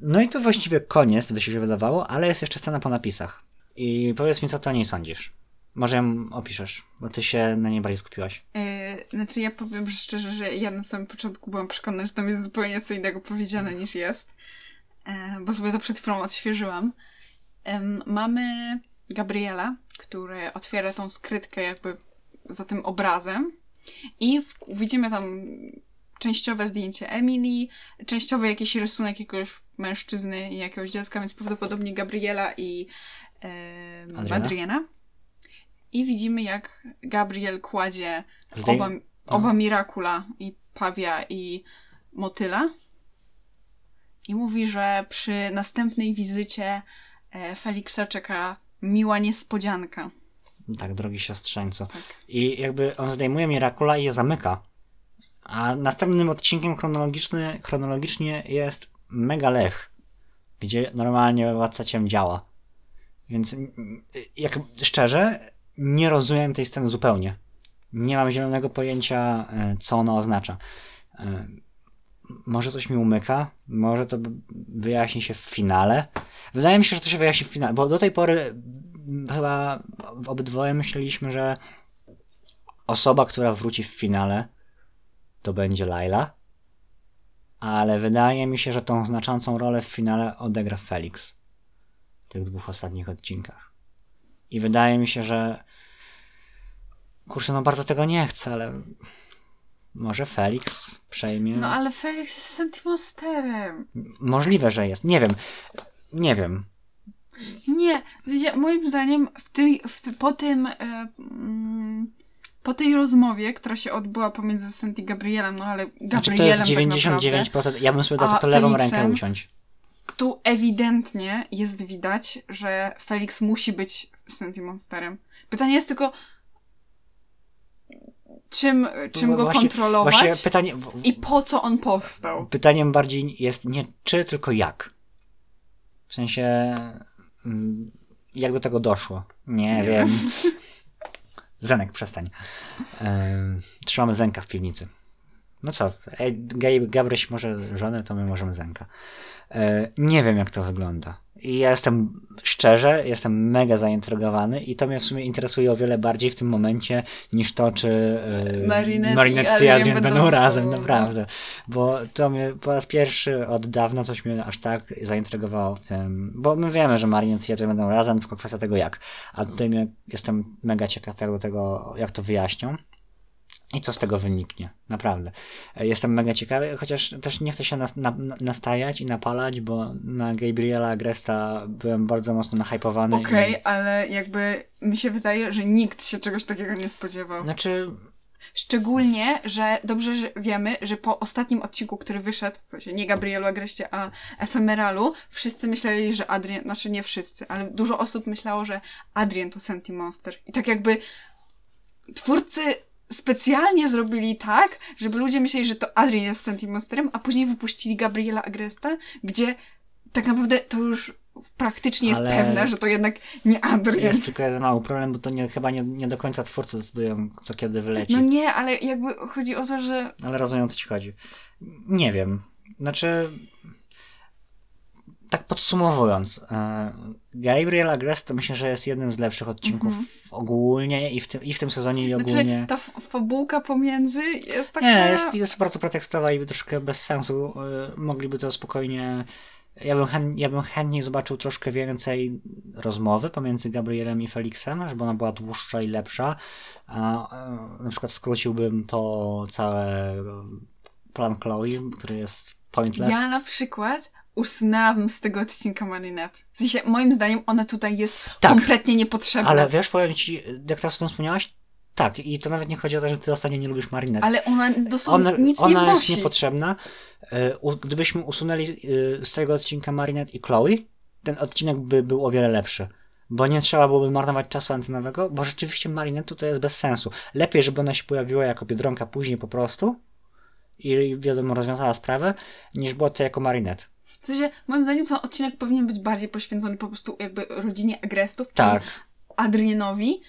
No i to właściwie koniec, by się wydawało, ale jest jeszcze scena po napisach. I powiedz mi, co ty o niej sądzisz. Może ją opiszesz, bo ty się na niej bardziej skupiłaś. Znaczy ja powiem szczerze, że ja na samym początku byłam przekonana, że tam jest zupełnie co innego powiedziane niż jest. Bo sobie to przed chwilą odświeżyłam. Mamy Gabriela, który otwiera tą skrytkę jakby za tym obrazem i widzimy tam częściowe zdjęcie Emilii, częściowe jakiś rysunek jakiegoś mężczyzny i jakiegoś dziecka, więc prawdopodobnie Gabriela i Adriana. I widzimy, jak Gabriel kładzie oba Miracula, i pawia, i motyla. I mówi, że przy następnej wizycie Felixa czeka miła niespodzianka. Tak, drogi siostrzeńcu. Tak. I jakby on zdejmuje Miracula i je zamyka. A następnym odcinkiem chronologicznie jest Mega Lech, gdzie normalnie Władca Ciem działa. Więc jak szczerze, nie rozumiem tej sceny zupełnie. Nie mam zielonego pojęcia, co ona oznacza. Może coś mi umyka, może to wyjaśni się w finale. Wydaje mi się, że to się wyjaśni w finale, bo do tej pory chyba obydwoje myśleliśmy, że osoba, która wróci w finale, to będzie Laila, ale wydaje mi się, że tą znaczącą rolę w finale odegra Felix w tych dwóch ostatnich odcinkach. I wydaje mi się, że kurczę, no bardzo tego nie chcę, ale może Felix przejmie... No ale Felix jest Sentimonsterem. Możliwe, że jest. Nie wiem. Nie, moim zdaniem po tej rozmowie, która się odbyła pomiędzy Sent i Gabrielem, no ale Gabrielem znaczy to jest 99%, tak naprawdę, ja bym sobie dał to lewą rękę uciąć. Tu ewidentnie jest widać, że Felix musi być Sentimonsterem. Pytanie jest tylko czym go kontrolować i po co on powstał. Pytaniem bardziej jest nie czy, tylko jak. W sensie jak do tego doszło. Nie wiem. Zenek, przestań. Trzymamy Zenka w piwnicy. No co, Gabryś może żonę, to my możemy Zenka. Nie wiem, jak to wygląda. I ja jestem mega zaintrygowany i to mnie w sumie interesuje o wiele bardziej w tym momencie niż to, czy Marinette i Adrien będą razem, naprawdę. Bo to mnie po raz pierwszy od dawna coś mnie aż tak zaintrygowało w tym, bo my wiemy, że Marinette i Adrien będą razem, tylko kwestia tego jak. A tutaj jestem mega ciekaw do tego, jak to wyjaśnią. I co z tego wyniknie, naprawdę. Jestem mega ciekawy, chociaż też nie chcę się nastajać i napalać, bo na Gabriela Agresta byłem bardzo mocno nahypowany. Okej, ale jakby mi się wydaje, że nikt się czegoś takiego nie spodziewał. Znaczy... Szczególnie, że dobrze że wiemy, że po ostatnim odcinku, który wyszedł, nie Gabrielu Agreście, a Ephemeralu, wszyscy myśleli, że Adrien, znaczy nie wszyscy, ale dużo osób myślało, że Adrien to Sentimonster. I tak jakby twórcy specjalnie zrobili tak, żeby ludzie myśleli, że to Adrien jest Sentimonsterem, a później wypuścili Gabriela Agresta, gdzie tak naprawdę to już praktycznie jest pewne, że to jednak nie Adrien. Jest tylko jeden mały problem, bo to chyba nie do końca twórcy decydują, co kiedy wyleci. No nie, ale jakby chodzi o to, że... Ale rozumiem, o co ci chodzi. Nie wiem. Znaczy... Tak podsumowując, Gabriel Agreste myślę, że jest jednym z lepszych odcinków ogólnie i w tym sezonie i ogólnie. Znaczy, ta fabułka pomiędzy jest taka... Nie, jest bardzo pretekstowa i troszkę bez sensu. Mogliby to spokojnie... Ja bym chętnie zobaczył troszkę więcej rozmowy pomiędzy Gabrielem i Felixem, żeby ona była dłuższa i lepsza. Na przykład skróciłbym to cały plan Chloe, który jest pointless. Ja na przykład... usunęłam z tego odcinka Marinette. W sensie, moim zdaniem ona tutaj jest kompletnie niepotrzebna. Ale wiesz, powiem ci, jak teraz o tym wspomniałaś, tak, i to nawet nie chodzi o to, że ty ostatnio nie lubisz Marinette. Ale ona dosłownie nic nie wnosi. Ona jest niepotrzebna. Gdybyśmy usunęli z tego odcinka Marinette i Chloe, ten odcinek by był o wiele lepszy. Bo nie trzeba byłoby marnować czasu antenowego, bo rzeczywiście Marinette tutaj jest bez sensu. Lepiej, żeby ona się pojawiła jako Biedronka później po prostu i wiadomo, rozwiązała sprawę, niż było to jako Marinette. W sensie, moim zdaniem ten odcinek powinien być bardziej poświęcony po prostu jakby rodzinie Agrestów, tak, czyli Adrienowi,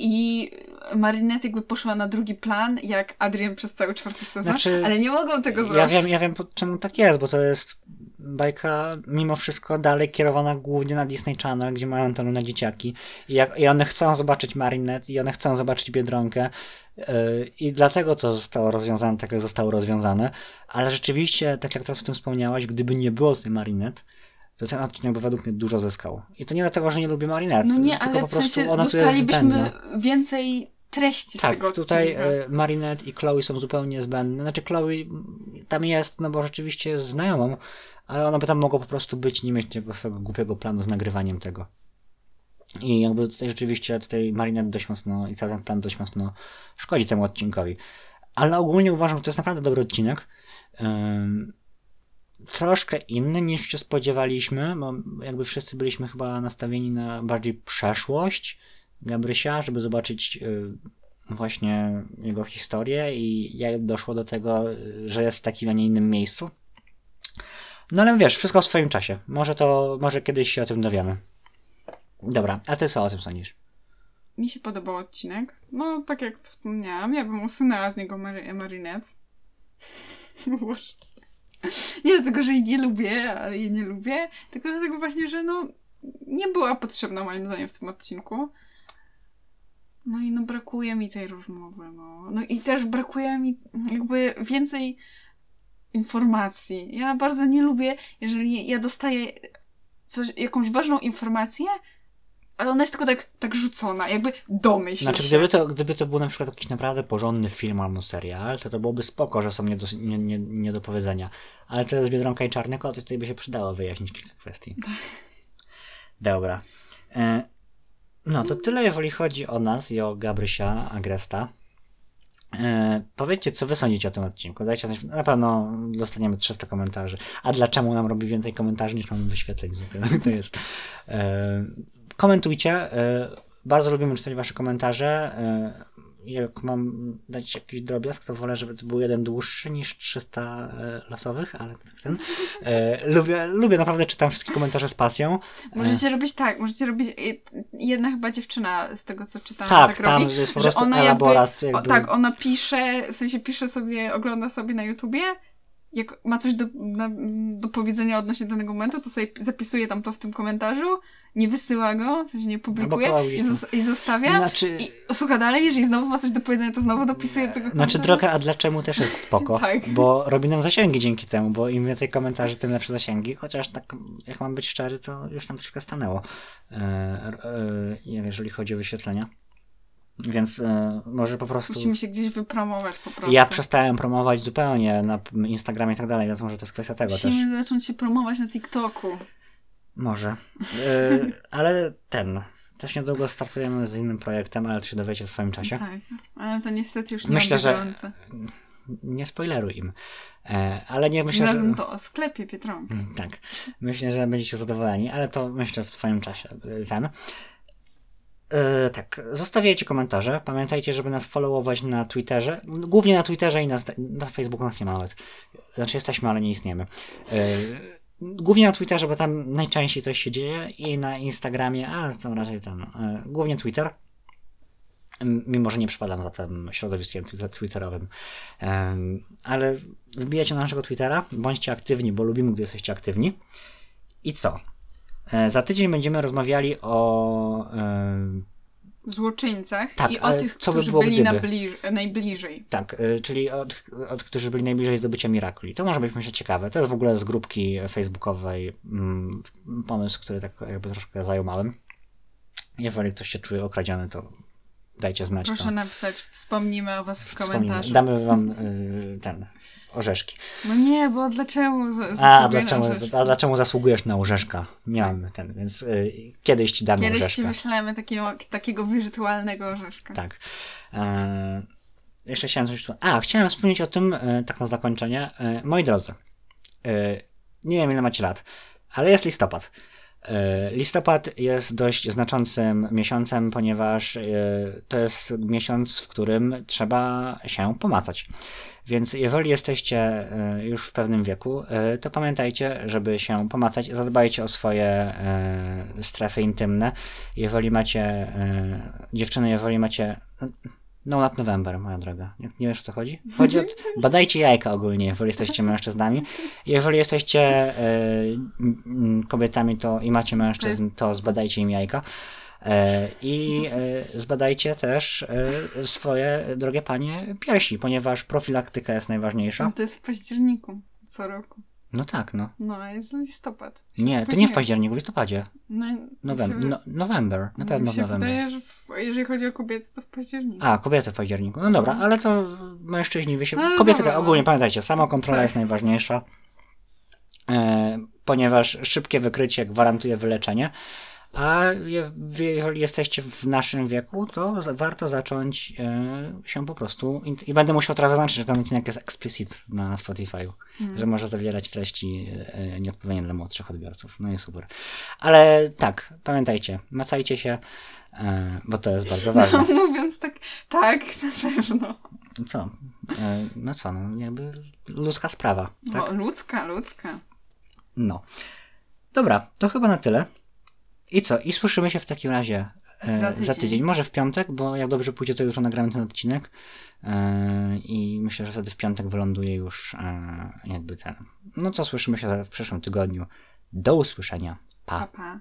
i Marinette jakby poszła na drugi plan, jak Adrien przez cały czwarty sezon, znaczy, ale nie mogą tego zrobić. Ja wiem czemu tak jest, bo to jest bajka mimo wszystko dalej kierowana głównie na Disney Channel, gdzie mają to na dzieciaki i one chcą zobaczyć Marinette i one chcą zobaczyć Biedronkę i dlatego to zostało rozwiązane tak, jak zostało rozwiązane, ale rzeczywiście, tak jak teraz o tym wspomniałaś, gdyby nie było tej Marinette, to ten odcinek by według mnie dużo zyskał. I to nie dlatego, że nie lubię Marinette. No nie, ale po prostu w sensie ona dostalibyśmy więcej treści z tego odcinka. Tak, tutaj Marinette i Chloe są zupełnie zbędne. Znaczy Chloe tam jest, no bo rzeczywiście jest znajomą, ale ona by tam mogła po prostu być, nie mieć tego swojego głupiego planu z nagrywaniem tego. I jakby tutaj rzeczywiście Marinette dość mocno i cały ten plan dość mocno szkodzi temu odcinkowi. Ale ogólnie uważam, że to jest naprawdę dobry odcinek. troszkę inny niż się spodziewaliśmy, bo jakby wszyscy byliśmy chyba nastawieni na bardziej przeszłość Gabrysia, żeby zobaczyć właśnie jego historię i jak doszło do tego, że jest w takim, a nie innym miejscu. No ale wiesz, wszystko w swoim czasie. Może kiedyś się o tym dowiemy. Dobra, a ty co o tym sądzisz? Mi się podobał odcinek. No, tak jak wspomniałam, ja bym usunęła z niego Marinette. Nie dlatego, że jej nie lubię, ale jej nie lubię, tylko dlatego właśnie, że no nie była potrzebna moim zdaniem w tym odcinku. No i no brakuje mi tej rozmowy, no. No i też brakuje mi jakby więcej informacji. Ja bardzo nie lubię, jeżeli ja dostaję jakąś ważną informację, ale ona jest tylko tak rzucona, jakby domyśl. Znaczy, gdyby to był na przykład jakiś naprawdę porządny film albo serial, to byłoby spoko, że są nie do powiedzenia. Ale to jest Biedronka i Czarny Kot, tutaj by się przydało wyjaśnić kilka kwestii. Dobra. No to tyle, jeżeli chodzi o nas i o Gabrysia Agresta. Powiedzcie, co wy sądzicie o tym odcinku. Dajcie znać, na pewno dostaniemy 300 komentarzy. A dlaczego nam robi więcej komentarzy niż mamy wyświetleń? To jest... Komentujcie. Bardzo lubimy czytać wasze komentarze. Jak mam dać jakiś drobiazg, to wolę, żeby to był jeden dłuższy niż 300 losowych, ale ten. Lubię, naprawdę czytam wszystkie komentarze z pasją. Możecie robić tak, jedna chyba dziewczyna z tego, co czytałam, tak tam robi, jest po prostu ona elaborat. Tak, ona pisze, w sensie pisze sobie, ogląda sobie na YouTubie, jak ma coś do powiedzenia odnośnie danego momentu, to sobie zapisuje tam to w tym komentarzu, nie wysyła go, w sensie nie publikuje i zostawia. Znaczy, i słucha dalej, jeżeli znowu ma coś do powiedzenia, to znowu dopisuje do tego komentarza. Znaczy droga, a dlaczego też jest spoko? Tak. Bo robi nam zasięgi dzięki temu, bo im więcej komentarzy, tym lepsze zasięgi, chociaż tak, jak mam być szczery, to już tam troszkę stanęło, jeżeli chodzi o wyświetlenia. Więc może po prostu... Musimy się gdzieś wypromować po prostu. Ja przestałem promować zupełnie na Instagramie i tak dalej, więc może to jest kwestia tego. Musimy zacząć się promować na TikToku. Może. Ale też niedługo startujemy z innym projektem, ale to się dowiecie w swoim czasie. Tak, ale to niestety już nie bieżące. Nie spoileruj im. Ale nie myślę, razem że... to o sklepie Biedronki. Tak. Myślę, że będziecie zadowoleni, ale to myślę w swoim czasie. Tak, zostawiajcie komentarze. Pamiętajcie, żeby nas followować na Twitterze. Głównie na Twitterze i na Facebooku nas nie ma nawet. Znaczy jesteśmy, ale nie istniemy. Głównie na Twitterze, bo tam najczęściej coś się dzieje, i na Instagramie, ale są raczej tam. Głównie Twitter. Mimo, że nie przypadam za tym środowiskiem twitterowym. Ale wbijajcie na naszego Twittera, bądźcie aktywni, bo lubimy, gdy jesteście aktywni. I co? Za tydzień będziemy rozmawiali o złoczyńcach, tak, i o tych, którzy byli najbliżej. Tak, czyli od którzy byli najbliżej zdobycia Miraculi. To może być, myślę, ciekawe. To jest w ogóle z grupki facebookowej pomysł, który tak jakby troszkę zajumałem. Jeżeli ktoś się czuje okradziony, to dajcie znać. Proszę napisać, wspomnimy o was w komentarzu. Damy wam orzeszki. No nie, bo dlaczego dlaczego zasługujesz na orzeszka? Nie mamy więc kiedyś ci damy orzeszka. Kiedyś ci wyślemy takiego wirtualnego orzeszka. Tak. Jeszcze chciałem coś tu... Chciałem wspomnieć o tym, tak na zakończenie. Moi drodzy, nie wiem, ile macie lat, ale jest listopad. Listopad jest dość znaczącym miesiącem, ponieważ to jest miesiąc, w którym trzeba się pomacać. Więc jeżeli jesteście już w pewnym wieku, to pamiętajcie, żeby się pomacać. Zadbajcie o swoje strefy intymne. Jeżeli macie dziewczyny, jeżeli macie... No nad November, moja droga. Nie wiesz, o co chodzi? Badajcie jajka ogólnie, jeżeli jesteście mężczyznami. Jeżeli jesteście kobietami i macie mężczyzn, to zbadajcie im jajka. I zbadajcie też swoje, drogie panie, piersi, ponieważ profilaktyka jest najważniejsza. No to jest w październiku co roku. No tak, no. No, jest listopad. Nie, to nie w październiku, w listopadzie. November, na pewno w November. Wydaje, że jeżeli chodzi o kobiety, to w październiku. Kobiety w październiku. No dobra, ale to mężczyźni, kobiety tak, ogólnie pamiętajcie, samokontrola jest najważniejsza, ponieważ szybkie wykrycie gwarantuje wyleczenie, A jeżeli jesteście w naszym wieku, to warto zacząć się po prostu... I będę musiał teraz zaznaczyć, że ten odcinek jest explicit na Spotify, że może zawierać treści nieodpowiednie dla młodszych odbiorców. No i super. Ale tak, pamiętajcie, macajcie się, bo to jest bardzo ważne. No, mówiąc tak, na pewno. Co? No jakby ludzka sprawa. Tak? Ludzka. No. Dobra, to chyba na tyle. I co? I słyszymy się w takim razie za tydzień. Może w piątek, bo jak dobrze pójdzie, to jutro nagramy ten odcinek. I myślę, że wtedy w piątek wyląduje już jakby ten. No co, słyszymy się w przyszłym tygodniu. Do usłyszenia. Pa.